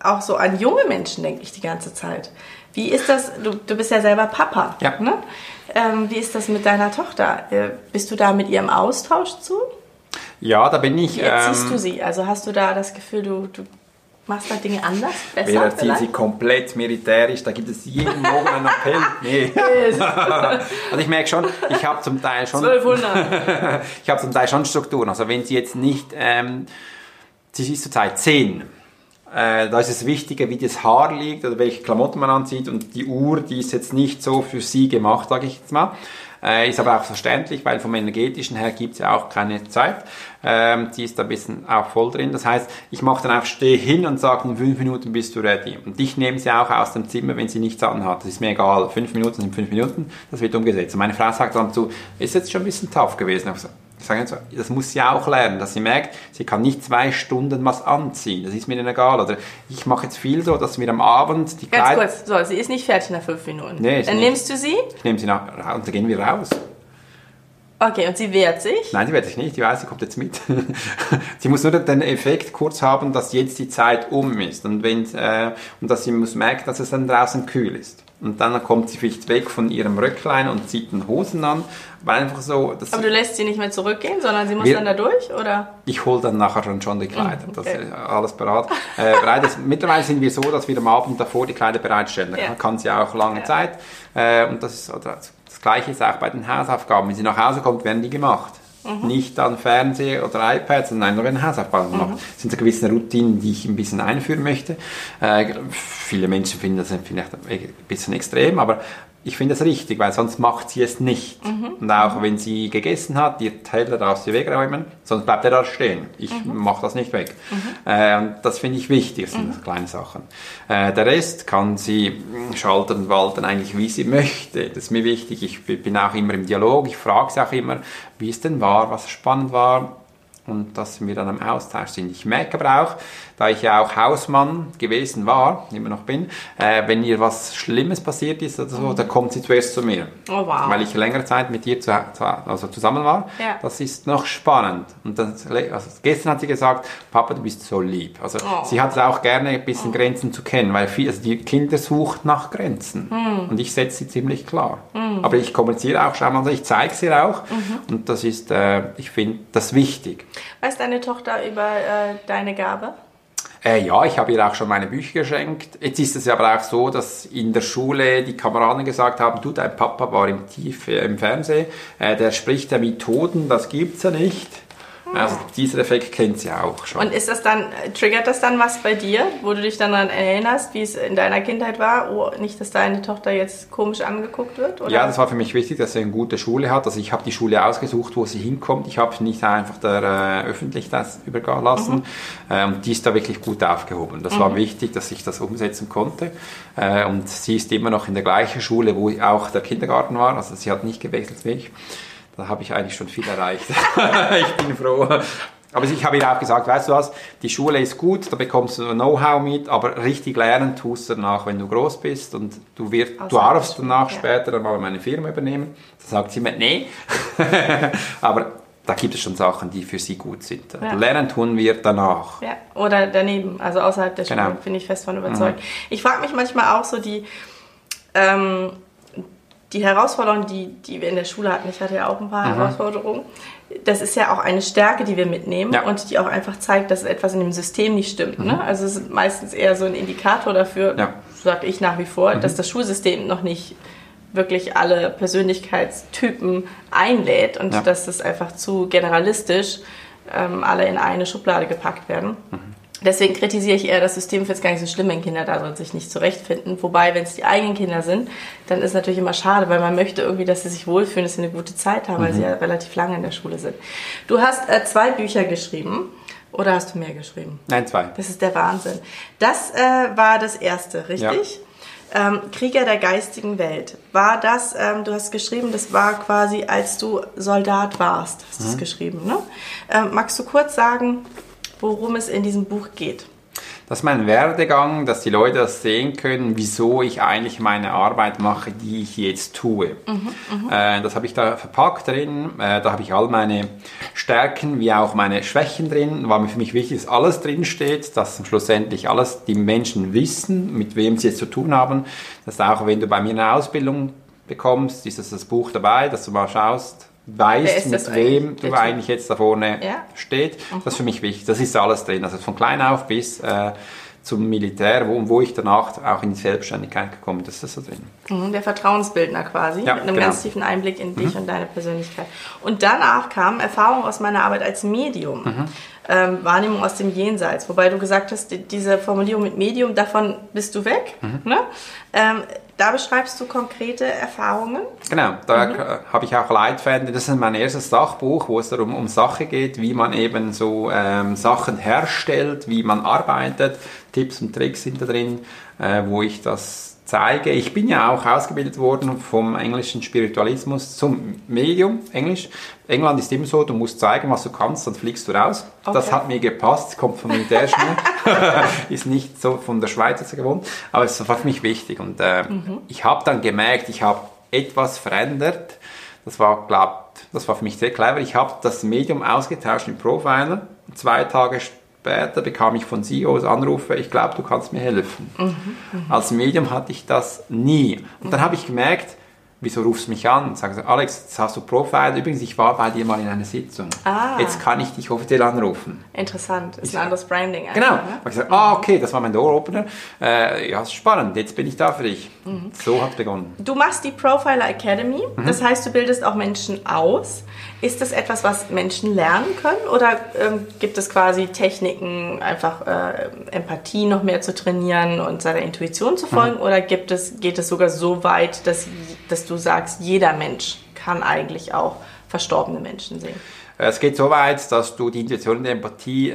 auch so an junge Menschen denke ich die ganze Zeit. Wie ist das? Du bist ja selber Papa. Ja. Ne? Wie ist das mit deiner Tochter? Bist du da mit ihr im Austausch zu? Ja, da bin ich. Wie erziehst du sie? Also hast du da das Gefühl, du machst da Dinge anders, besser? Wir erziehen sie komplett militärisch, da gibt es jeden Morgen einen Appell. Nee. Also ich merke schon, ich habe zum Teil schon 1200. Ich habe zum Teil schon Strukturen. Also wenn sie jetzt nicht, sie ist zurzeit 10. Da ist es wichtiger, wie das Haar liegt oder welche Klamotten man anzieht, und die Uhr, die ist jetzt nicht so für sie gemacht, sage ich jetzt mal. Ist aber auch verständlich, weil vom energetischen her gibt es ja auch keine Zeit. Sie ist da ein bisschen auch voll drin. Das heißt, ich mache dann auch, stehe hin und sage, in 5 Minuten bist du ready. Und ich nehme sie auch aus dem Zimmer, wenn sie nichts anhat. Das ist mir egal. 5 Minuten sind 5 Minuten, das wird umgesetzt. Und meine Frau sagt dann zu, ist jetzt schon ein bisschen tough gewesen. Ich sage jetzt, das muss sie auch lernen, dass sie merkt, sie kann nicht 2 Stunden was anziehen. Das ist mir nicht egal. Oder ich mache jetzt viel so, dass wir am Abend die Kleidung... Ganz kurz, so, sie ist nicht fertig nach 5 Minuten. Nee, dann nimmst du sie? Ich nehme sie nach und dann gehen wir raus. Okay, und sie wehrt sich? Nein, sie wehrt sich nicht. Die weiß, sie kommt jetzt mit. Sie muss nur den Effekt kurz haben, dass jetzt die Zeit um ist. Und, und dass sie muss merken, dass es dann draußen kühl ist. Und dann kommt sie vielleicht weg von ihrem Röcklein und zieht den Hosen an. Weil einfach so, dass aber du lässt sie nicht mehr zurückgehen, sondern sie muss dann da durch, oder? Ich hole dann nachher schon die Kleider. Okay. Das ist alles bereit. Mittlerweile sind wir so, dass wir am Abend davor die Kleider bereitstellen. Da kann sie auch lange Zeit. Und das ist das Gleiche ist auch bei den Hausaufgaben. Wenn sie nach Hause kommt, werden die gemacht. Mhm. Nicht an Fernseher oder iPads, sondern nur an Hausaufgaben gemacht. Das sind so gewisse Routinen, die ich ein bisschen einführen möchte. Viele Menschen finden das vielleicht ein bisschen extrem, aber ich finde das richtig, weil sonst macht sie es nicht. Mhm. Und auch wenn sie gegessen hat, ihr Teller darf sie wegräumen, sonst bleibt er da stehen. Ich mache das nicht weg. Das finde ich wichtig, das sind kleine Sachen. Der Rest kann sie schalten und walten, eigentlich wie sie möchte. Das ist mir wichtig. Ich bin auch immer im Dialog. Ich frage sie auch immer, wie es denn war, was spannend war. Und dass wir dann im Austausch sind. Ich merke aber auch, da ich ja auch Hausmann gewesen war, immer noch bin, wenn ihr was Schlimmes passiert ist oder so, dann kommt sie zuerst zu mir. Oh, wow. Weil ich längere Zeit mit ihr zusammen war. Ja. Das ist noch spannend. Und dann, also gestern hat sie gesagt, Papa, du bist so lieb. Also sie hat es auch gerne, ein bisschen Grenzen zu kennen, weil die Kinder suchen nach Grenzen. Und ich setze sie ziemlich klar. Aber ich kommuniziere auch, schau mal, ich zeige es ihr auch. Und das ist, ich finde das wichtig. Weiß deine Tochter über deine Gabe? Ja, ich habe ihr auch schon meine Bücher geschenkt. Jetzt ist es aber auch so, dass in der Schule die Kameraden gesagt haben, du, dein Papa war im Fernsehen, der spricht ja mit Toten, das gibt's ja nicht. Also dieser Effekt kennt sie auch schon. Und ist das dann, triggert das dann was bei dir, wo du dich dann daran erinnerst, wie es in deiner Kindheit war? Oh, nicht, dass deine Tochter jetzt komisch angeguckt wird? Oder? Ja, das war für mich wichtig, dass sie eine gute Schule hat. Also ich habe die Schule ausgesucht, wo sie hinkommt. Ich habe nicht einfach der Öffentlichkeit überlassen. Die ist da wirklich gut aufgehoben. Das war wichtig, dass ich das umsetzen konnte. Und sie ist immer noch in der gleichen Schule, wo auch der Kindergarten war. Also sie hat nicht gewechselt wie ich. Da habe ich eigentlich schon viel erreicht. Ich bin froh. Aber ich habe ihr auch gesagt, weißt du was, die Schule ist gut, da bekommst du Know-how mit, aber richtig lernen tust du danach, wenn du groß bist, und du darfst danach später mal meine Firma übernehmen. Da sagt sie mir, nee. Aber da gibt es schon Sachen, die für sie gut sind. Ja. Lernen tun wir danach. Ja. Oder daneben, also außerhalb der Schule, bin ich fest von überzeugt. Ich frage mich manchmal auch so die Herausforderungen, die wir in der Schule hatten, ich hatte ja auch ein paar Herausforderungen, das ist ja auch eine Stärke, die wir mitnehmen und die auch einfach zeigt, dass etwas in dem System nicht stimmt. Ne? Also es ist meistens eher so ein Indikator dafür, sage ich nach wie vor, dass das Schulsystem noch nicht wirklich alle Persönlichkeitstypen einlädt und dass das einfach zu generalistisch alle in eine Schublade gepackt werden. Deswegen kritisiere ich eher das System, finde es gar nicht so schlimm, wenn Kinder darin sich nicht zurechtfinden. Wobei, wenn es die eigenen Kinder sind, dann ist es natürlich immer schade, weil man möchte irgendwie, dass sie sich wohlfühlen, dass sie eine gute Zeit haben, weil sie ja relativ lange in der Schule sind. Du hast 2 Bücher geschrieben. Oder hast du mehr geschrieben? Nein, 2. Das ist der Wahnsinn. Das war das erste, richtig? Ja. Krieger der geistigen Welt. War das, du hast geschrieben, das war quasi, als du Soldat warst, hast du es geschrieben, ne? Magst du kurz sagen, worum es in diesem Buch geht? Das ist mein Werdegang, dass die Leute das sehen können, wieso ich eigentlich meine Arbeit mache, die ich jetzt tue. Das habe ich da verpackt drin, da habe ich all meine Stärken wie auch meine Schwächen drin, weil mir für mich wichtig ist, alles drin steht, dass schlussendlich alles die Menschen wissen, mit wem sie es zu tun haben. Das ist auch, wenn du bei mir eine Ausbildung bekommst, ist das Buch dabei, dass du mal schaust, weißt, mit wem du eigentlich jetzt da vorne steht. Das ist für mich wichtig. Das ist alles drin. Also von klein auf bis zum Militär, wo ich danach auch in die Selbstständigkeit gekommen bin. Das ist da drin. Der Vertrauensbildner quasi, ja, mit einem ganz tiefen Einblick in dich und deine Persönlichkeit. Und danach kam Erfahrung aus meiner Arbeit als Medium, Wahrnehmung aus dem Jenseits. Wobei du gesagt hast, diese Formulierung mit Medium, davon bist du weg, ne? Da beschreibst du konkrete Erfahrungen. Genau, da habe ich auch Leitfäden. Das ist mein erstes Sachbuch, wo es darum um Sache geht, wie man eben so Sachen herstellt, wie man arbeitet. Tipps und Tricks sind da drin, wo ich das zeige. Ich bin ja auch ausgebildet worden vom englischen Spiritualismus zum Medium, Englisch. England ist immer so, du musst zeigen, was du kannst, dann fliegst du raus. Okay. Das hat mir gepasst, kommt vom Militärschule, ist nicht so von der Schweiz gewohnt, aber es war für mich wichtig. Und ich habe dann gemerkt, ich habe etwas verändert. Das war für mich sehr clever. Ich habe das Medium ausgetauscht in Profiler. 2 Tage später bekam ich von CEOs Anrufe, ich glaube, du kannst mir helfen. Als Medium hatte ich das nie. Und dann habe ich gemerkt, wieso rufst du mich an? Sagst du, Alex, jetzt hast du Profiler. Übrigens, ich war bei dir mal in einer Sitzung. Jetzt kann ich dich offiziell anrufen. Interessant. Ist ein anderes Branding eigentlich. Genau. Ne? Ich sage, okay, das war mein Door-Opener. Ja, ist spannend. Jetzt bin ich da für dich. So hat es begonnen. Du machst die Profiler-Akademie. Das heißt, du bildest auch Menschen aus. Ist das etwas, was Menschen lernen können? Oder gibt es quasi Techniken, einfach Empathie noch mehr zu trainieren und seiner Intuition zu folgen? Oder geht es sogar so weit, dass du sagst, jeder Mensch kann eigentlich auch verstorbene Menschen sehen? Es geht so weit, dass du die Intuition und die Empathie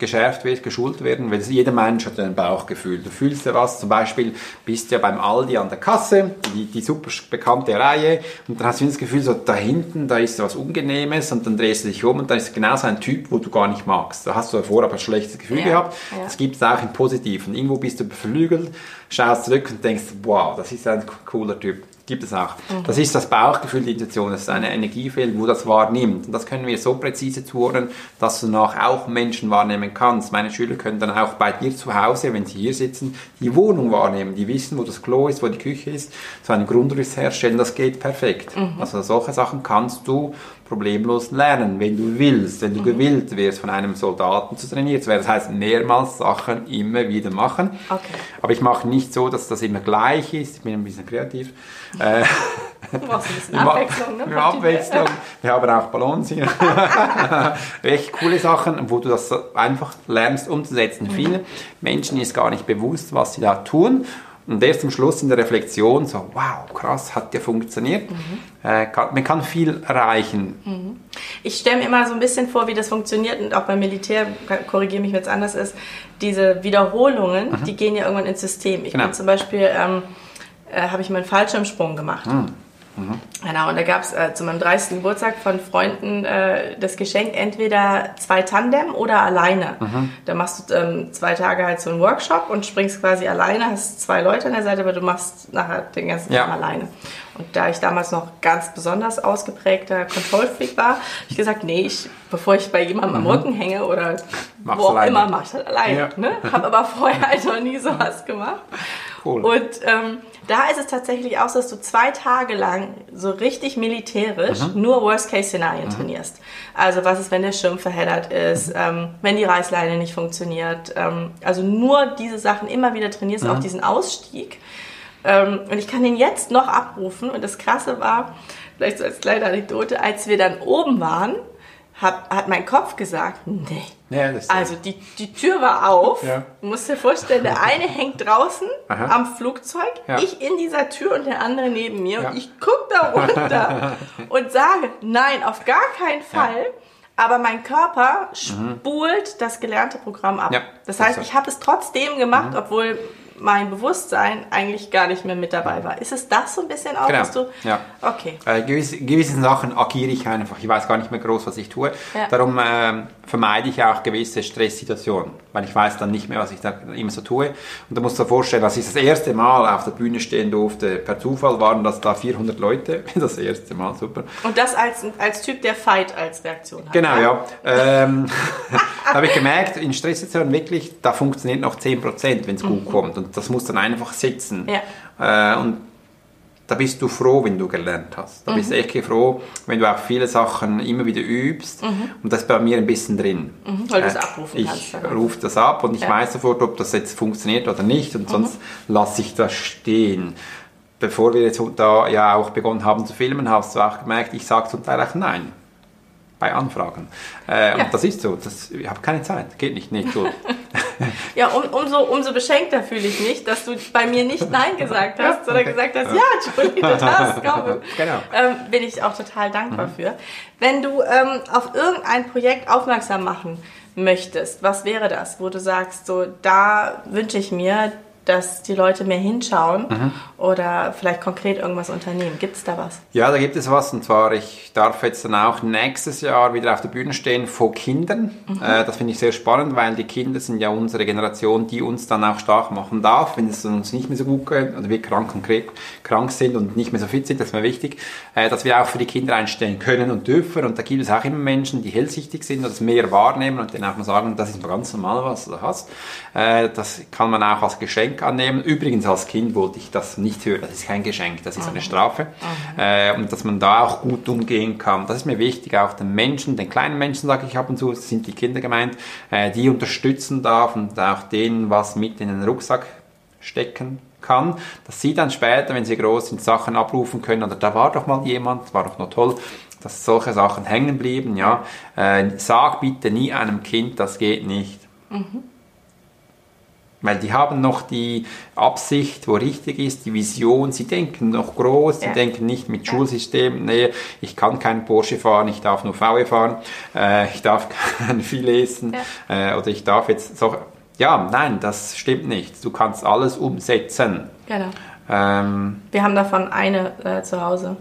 geschärft wird, geschult werden, weil jeder Mensch hat ein Bauchgefühl. Du fühlst ja was, zum Beispiel bist du ja beim Aldi an der Kasse, die super bekannte Reihe, und dann hast du das Gefühl, so da hinten, da ist was Unangenehmes, und dann drehst du dich um und dann ist genau so ein Typ, wo du gar nicht magst. Da hast du vorher aber ein schlechtes Gefühl gehabt. Ja. Das gibt es auch im Positiven. Irgendwo bist du beflügelt, schaust zurück und denkst, wow, das ist ein cooler Typ. Gibt es auch. Das ist das Bauchgefühl, die Intuition. Das ist eine Energiefeld, wo das wahrnimmt. Und das können wir so präzise zuordnen, dass du danach auch Menschen wahrnehmen kannst. Meine Schüler können dann auch bei dir zu Hause, wenn sie hier sitzen, die Wohnung wahrnehmen. Die wissen, wo das Klo ist, wo die Küche ist. So einen Grundriss herstellen, das geht perfekt. Also solche Sachen kannst du problemlos lernen, wenn du willst, wenn du gewillt wirst, von einem Soldaten zu trainiert zu werden. Das heißt, mehrmals Sachen immer wieder machen. Okay. Aber ich mache nicht so, dass das immer gleich ist. Ich bin ein bisschen kreativ. Du brauchst ein bisschen Abwechslung, ne? Wir haben Abwechslung. Wir haben auch Balance hier. Echt coole Sachen, wo du das einfach lernst umzusetzen. Viele Menschen ist gar nicht bewusst, was sie da tun. Und erst am Schluss in der Reflexion so, wow, krass, hat ja funktioniert. Man kann viel erreichen. Ich stelle mir immer so ein bisschen vor, wie das funktioniert, und auch beim Militär, korrigiere mich, wenn es anders ist, diese Wiederholungen, die gehen ja irgendwann ins System. Ich bin zum Beispiel, habe ich mal einen Fallschirmsprung gemacht. Genau, und da gab es zu meinem 30. Geburtstag von Freunden das Geschenk, entweder 2 Tandem oder alleine. Da machst du 2 Tage halt so einen Workshop und springst quasi alleine, hast 2 Leute an der Seite, aber du machst nachher den ganzen Tag alleine. Und da ich damals noch ganz besonders ausgeprägter Control-Freak war, habe ich gesagt, nee, bevor ich bei jemandem am Rücken hänge oder mach's wo auch alleine. Immer, mach ich das alleine. Ne? Habe aber vorher halt noch nie sowas gemacht. Cool. Und da ist es tatsächlich auch so, dass du 2 Tage lang so richtig militärisch nur Worst-Case-Szenarien trainierst. Also was ist, wenn der Schirm verheddert ist, wenn die Reißleine nicht funktioniert. Also nur diese Sachen immer wieder trainierst, auch diesen Ausstieg. Und ich kann den jetzt noch abrufen. Und das Krasse war, vielleicht so als kleine Anekdote, als wir dann oben waren, hat mein Kopf gesagt, nee. Ja, also die Tür war auf. Du musst dir vorstellen, der eine hängt draußen am Flugzeug, ich in dieser Tür und der andere neben mir. Und ich gucke da runter und sage, nein, auf gar keinen Fall. Aber mein Körper spult das gelernte Programm ab. Ja, das heißt, ich habe es trotzdem gemacht, obwohl mein Bewusstsein eigentlich gar nicht mehr mit dabei war. Ist es das so ein bisschen auch, dass du... Ja. Okay. Gewissen Sachen agiere ich einfach. Ich weiß gar nicht mehr groß, was ich tue. Darum vermeide ich auch gewisse Stresssituationen, weil ich weiß dann nicht mehr, was ich da immer so tue. Und da musst du dir vorstellen, als ich das erste Mal auf der Bühne stehen durfte, per Zufall waren das da 400 Leute. Das erste Mal, super. Und das als Typ, der Fight als Reaktion hat. Genau, ja. Da habe ich gemerkt, in Stresssituationen wirklich, da funktioniert noch 10%, wenn es gut kommt. Und das muss dann einfach sitzen. Und da bist du froh, wenn du gelernt hast. Da bist du echt froh, wenn du auch viele Sachen immer wieder übst. Und das ist bei mir ein bisschen drin. Weil du es abrufen kannst. Ich rufe das ab und ich weiß sofort, ob das jetzt funktioniert oder nicht. Und sonst lasse ich das stehen. Bevor wir jetzt da ja auch begonnen haben zu filmen, hast du auch gemerkt, ich sage zum Teil auch Nein. Bei Anfragen. Und das ist so. Ich habe keine Zeit. Geht nicht. Nicht gut. Ja, umso beschenkter fühle ich mich, dass du bei mir nicht Nein gesagt hast, sondern gesagt hast, ja, Entschuldigung, das komm. Genau. Bin ich auch total dankbar für. Wenn du auf irgendein Projekt aufmerksam machen möchtest, was wäre das, wo du sagst, so, da wünsche ich mir, dass die Leute mehr hinschauen oder vielleicht konkret irgendwas unternehmen. Gibt es da was? Ja, da gibt es was. Und zwar, ich darf jetzt dann auch nächstes Jahr wieder auf der Bühne stehen vor Kindern. Das finde ich sehr spannend, weil die Kinder sind ja unsere Generation, die uns dann auch stark machen darf, wenn es uns nicht mehr so gut geht oder wir krank sind und nicht mehr so fit sind. Das ist mir wichtig, dass wir auch für die Kinder einstellen können und dürfen. Und da gibt es auch immer Menschen, die hellsichtig sind und das mehr wahrnehmen und denen auch mal sagen, das ist ganz normal, was du da hast. Das kann man auch als Geschenk annehmen. Übrigens, als Kind wollte ich das nicht hören. Das ist kein Geschenk, das ist eine Strafe. Und dass man da auch gut umgehen kann. Das ist mir wichtig, auch den Menschen, den kleinen Menschen, sage ich ab und zu, sind die Kinder gemeint, die unterstützen darf und auch denen was mit in den Rucksack stecken kann, dass sie dann später, wenn sie groß sind, Sachen abrufen können. Oder da war doch mal jemand, war doch noch toll, dass solche Sachen hängen blieben. Ja. Sag bitte nie einem Kind, das geht nicht. Weil die haben noch die Absicht, wo richtig ist, die Vision, sie denken noch groß, sie denken nicht mit Schulsystem, nee, ich kann keinen Porsche fahren, ich darf nur VW fahren, ich darf kein Filet essen, oder ich darf jetzt so, ja, nein, das stimmt nicht, du kannst alles umsetzen. Genau. Wir haben davon eine zu Hause.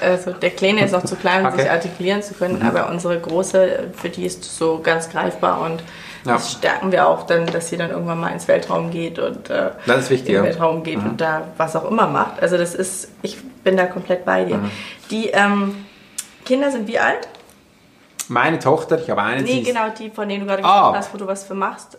Also der Kleine ist noch zu klein, um sich artikulieren zu können, aber unsere Große, für die ist so ganz greifbar und das stärken wir auch dann, dass sie dann irgendwann mal ins Weltraum geht und das ist wichtig, in den Weltraum geht und da was auch immer macht. Also das ist, ich bin da komplett bei dir. Die Kinder sind wie alt? Meine Tochter, ich habe eine. Die, von denen du gerade gesprochen hast, wo du was für machst.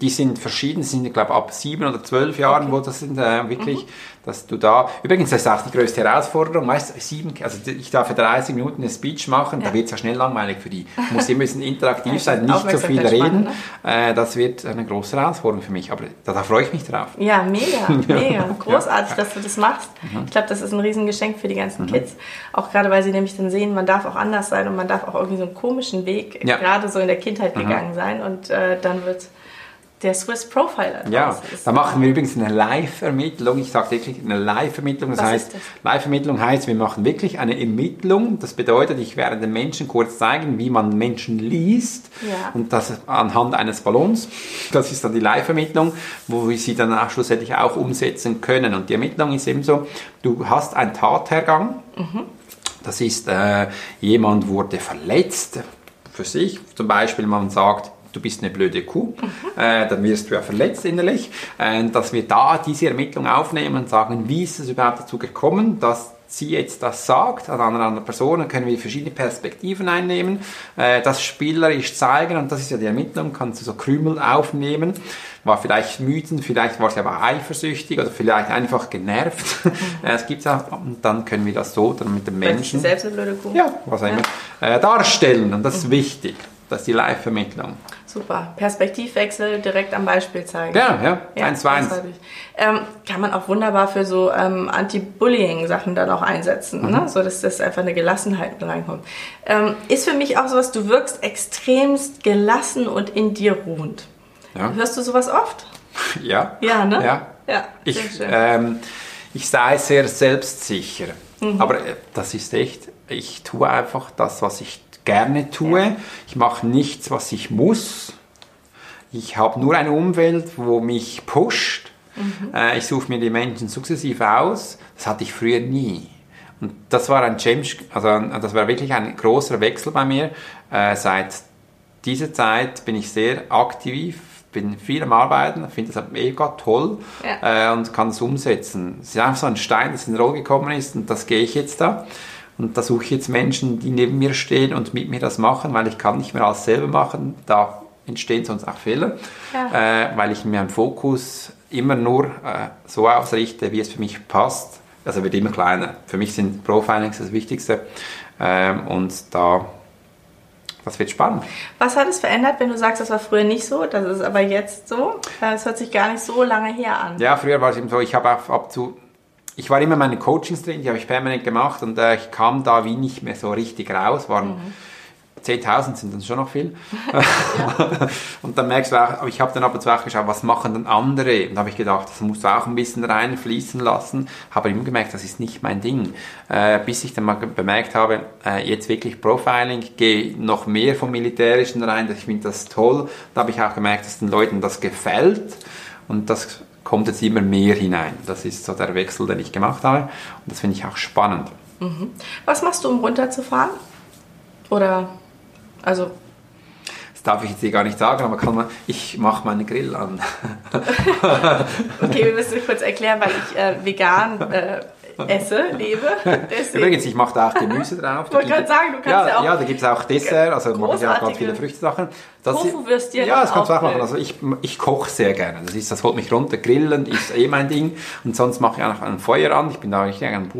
Die sind verschieden, sind, glaube ich, ab 7 oder 12 Jahren, wo das sind, wirklich, dass du da... Übrigens, das ist auch die größte Herausforderung, weißt du, 7, also ich darf ja 30 Minuten eine Speech machen, da wird es ja schnell langweilig für die. Muss immer ein bisschen interaktiv sein, nicht so viel reden. Das wird eine große Herausforderung für mich, aber da freue ich mich drauf. Ja, mega, großartig, dass du das machst. Ich glaube, das ist ein Riesengeschenk für die ganzen Kids, auch gerade, weil sie nämlich dann sehen, man darf auch anders sein und man darf auch irgendwie so einen komischen Weg gerade so in der Kindheit gegangen sein und dann wird der Swiss Profiler. Ja, da machen wir übrigens eine Live-Ermittlung. Ich sage wirklich eine Live-Ermittlung. Was heißt das? Live-Ermittlung heißt, wir machen wirklich eine Ermittlung. Das bedeutet, ich werde den Menschen kurz zeigen, wie man Menschen liest. Ja. Und das anhand eines Ballons. Das ist dann die Live-Ermittlung, wo wir sie dann schlussendlich auch umsetzen können. Und die Ermittlung ist eben so, du hast einen Tathergang. Das ist, jemand wurde verletzt für sich. Zum Beispiel, man sagt, du bist eine blöde Kuh, dann wirst du ja verletzt innerlich. Dass wir da diese Ermittlung aufnehmen und sagen, wie ist es überhaupt dazu gekommen, dass sie jetzt das sagt, an einer anderen Person, dann können wir verschiedene Perspektiven einnehmen, das spielerisch zeigen und das ist ja die Ermittlung, kannst du so Krümel aufnehmen, war vielleicht müde, vielleicht war sie aber eifersüchtig oder vielleicht einfach genervt, das gibt's auch, und dann können wir das so dann mit dem Menschen, selbst eine blöde Kuh. Ja, was immer, darstellen und das ist wichtig, das ist die Live-Vermittlung. Super, Perspektivwechsel direkt am Beispiel zeigen. Ja, 1:1. Kann man auch wunderbar für so Anti-Bullying-Sachen dann auch einsetzen, ne? So dass das einfach eine Gelassenheit mit reinkommt. Ist für mich auch sowas, du wirkst extremst gelassen und in dir ruhend. Ja. Hörst du sowas oft? Ja. Ja, ne? Ja. Ich sei sehr selbstsicher, aber das ist echt, ich tue einfach das, was ich gerne tue. Ja. Ich mache nichts, was ich muss. Ich habe nur eine Umwelt, wo mich pusht. Ich suche mir die Menschen sukzessive aus. Das hatte ich früher nie. Und das war das war wirklich ein großer Wechsel bei mir. Seit dieser Zeit bin ich sehr aktiv, bin viel am Arbeiten, finde das mega toll und kann es umsetzen. Es ist einfach so ein Stein, das in den Roll gekommen ist und das gehe ich jetzt da. Und da suche ich jetzt Menschen, die neben mir stehen und mit mir das machen, weil ich kann nicht mehr alles selber machen. Da entstehen sonst auch Fehler, weil ich mir einen Fokus immer nur so ausrichte, wie es für mich passt. also wird immer kleiner. Für mich sind Profilings das Wichtigste und da, das wird spannend. Was hat es verändert, wenn du sagst, das war früher nicht so, das ist aber jetzt so? Das hört sich gar nicht so lange her an. Ja, früher war es eben so, ich war immer meine Coachings drin, die habe ich permanent gemacht und ich kam da wie nicht mehr so richtig raus, waren 10.000 sind dann schon noch viel. Und dann merkst du auch, ich habe dann ab und zu auch geschaut, was machen denn andere? Und da habe ich gedacht, das musst du auch ein bisschen reinfließen lassen. Habe immer gemerkt, das ist nicht mein Ding. Bis ich dann mal bemerkt habe, jetzt wirklich Profiling, gehe noch mehr vom Militärischen rein, ich finde das toll. Da habe ich auch gemerkt, dass den Leuten das gefällt und das kommt jetzt immer mehr hinein. Das ist so der Wechsel, den ich gemacht habe und das finde ich auch spannend. Mhm. Was machst du, um runterzufahren? Oder... Also. Das darf ich jetzt hier gar nicht sagen, aber ich mache meinen Grill an. Okay, wir müssen es kurz erklären, weil ich vegan lebe. Deswegen. Übrigens, ich mache da auch Gemüse drauf. Ich wollte gerade sagen, du kannst ja auch... Ja, da gibt es auch Dessert, also mache ich auch ganz viele Früchtsachen. Tofu-Würstchen. Ja, das kannst du auch machen. Also ich koche sehr gerne. Das holt mich runter. Grillen ist eh mein Ding. Und sonst mache ich auch noch ein Feuer an. Ich bin da richtig ein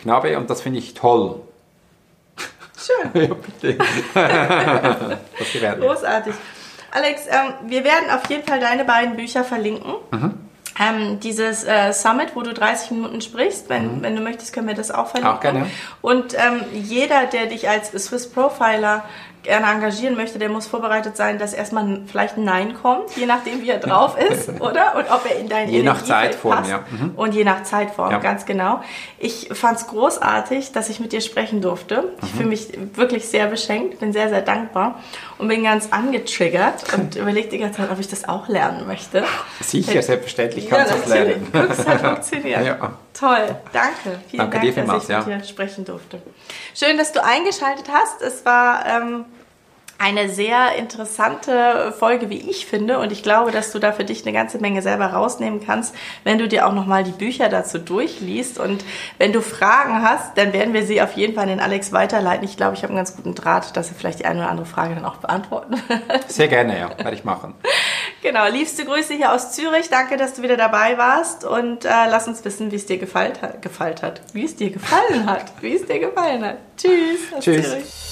Knabe und das finde ich toll. Schön. Ja, bitte. Großartig. Alex, wir werden auf jeden Fall deine beiden Bücher verlinken. Mhm. Dieses Summit, wo du 30 Minuten sprichst, wenn du möchtest, können wir das auch verlinken. Auch gerne. Und jeder, der dich als Swiss Profiler gerne engagieren möchte, der muss vorbereitet sein, dass erstmal vielleicht ein Nein kommt, je nachdem wie er drauf ist, oder? Und ob er in dein je nach Zeitform passt. Ja. Mhm. Und je nach Zeitform, ganz genau. Ich fand es großartig, dass ich mit dir sprechen durfte. Ich fühle mich wirklich sehr beschenkt, bin sehr, sehr dankbar und bin ganz angetriggert und überlege die ganze Zeit, ob ich das auch lernen möchte. Sicher, selbstverständlich kannst du das lernen. Das hat funktioniert. Ja. Toll, danke. Vielen Dank, dass ich mit dir sprechen durfte. Schön, dass du eingeschaltet hast. Es war... eine sehr interessante Folge, wie ich finde. Und ich glaube, dass du da für dich eine ganze Menge selber rausnehmen kannst, wenn du dir auch nochmal die Bücher dazu durchliest. Und wenn du Fragen hast, dann werden wir sie auf jeden Fall an den Alex weiterleiten. Ich glaube, ich habe einen ganz guten Draht, dass er vielleicht die eine oder andere Frage dann auch beantworten. Sehr gerne, ja. Werde ich machen. Genau. Liebste Grüße hier aus Zürich. Danke, dass du wieder dabei warst. Und lass uns wissen, wie es dir gefallen hat. Tschüss aus Tschüss. Zürich.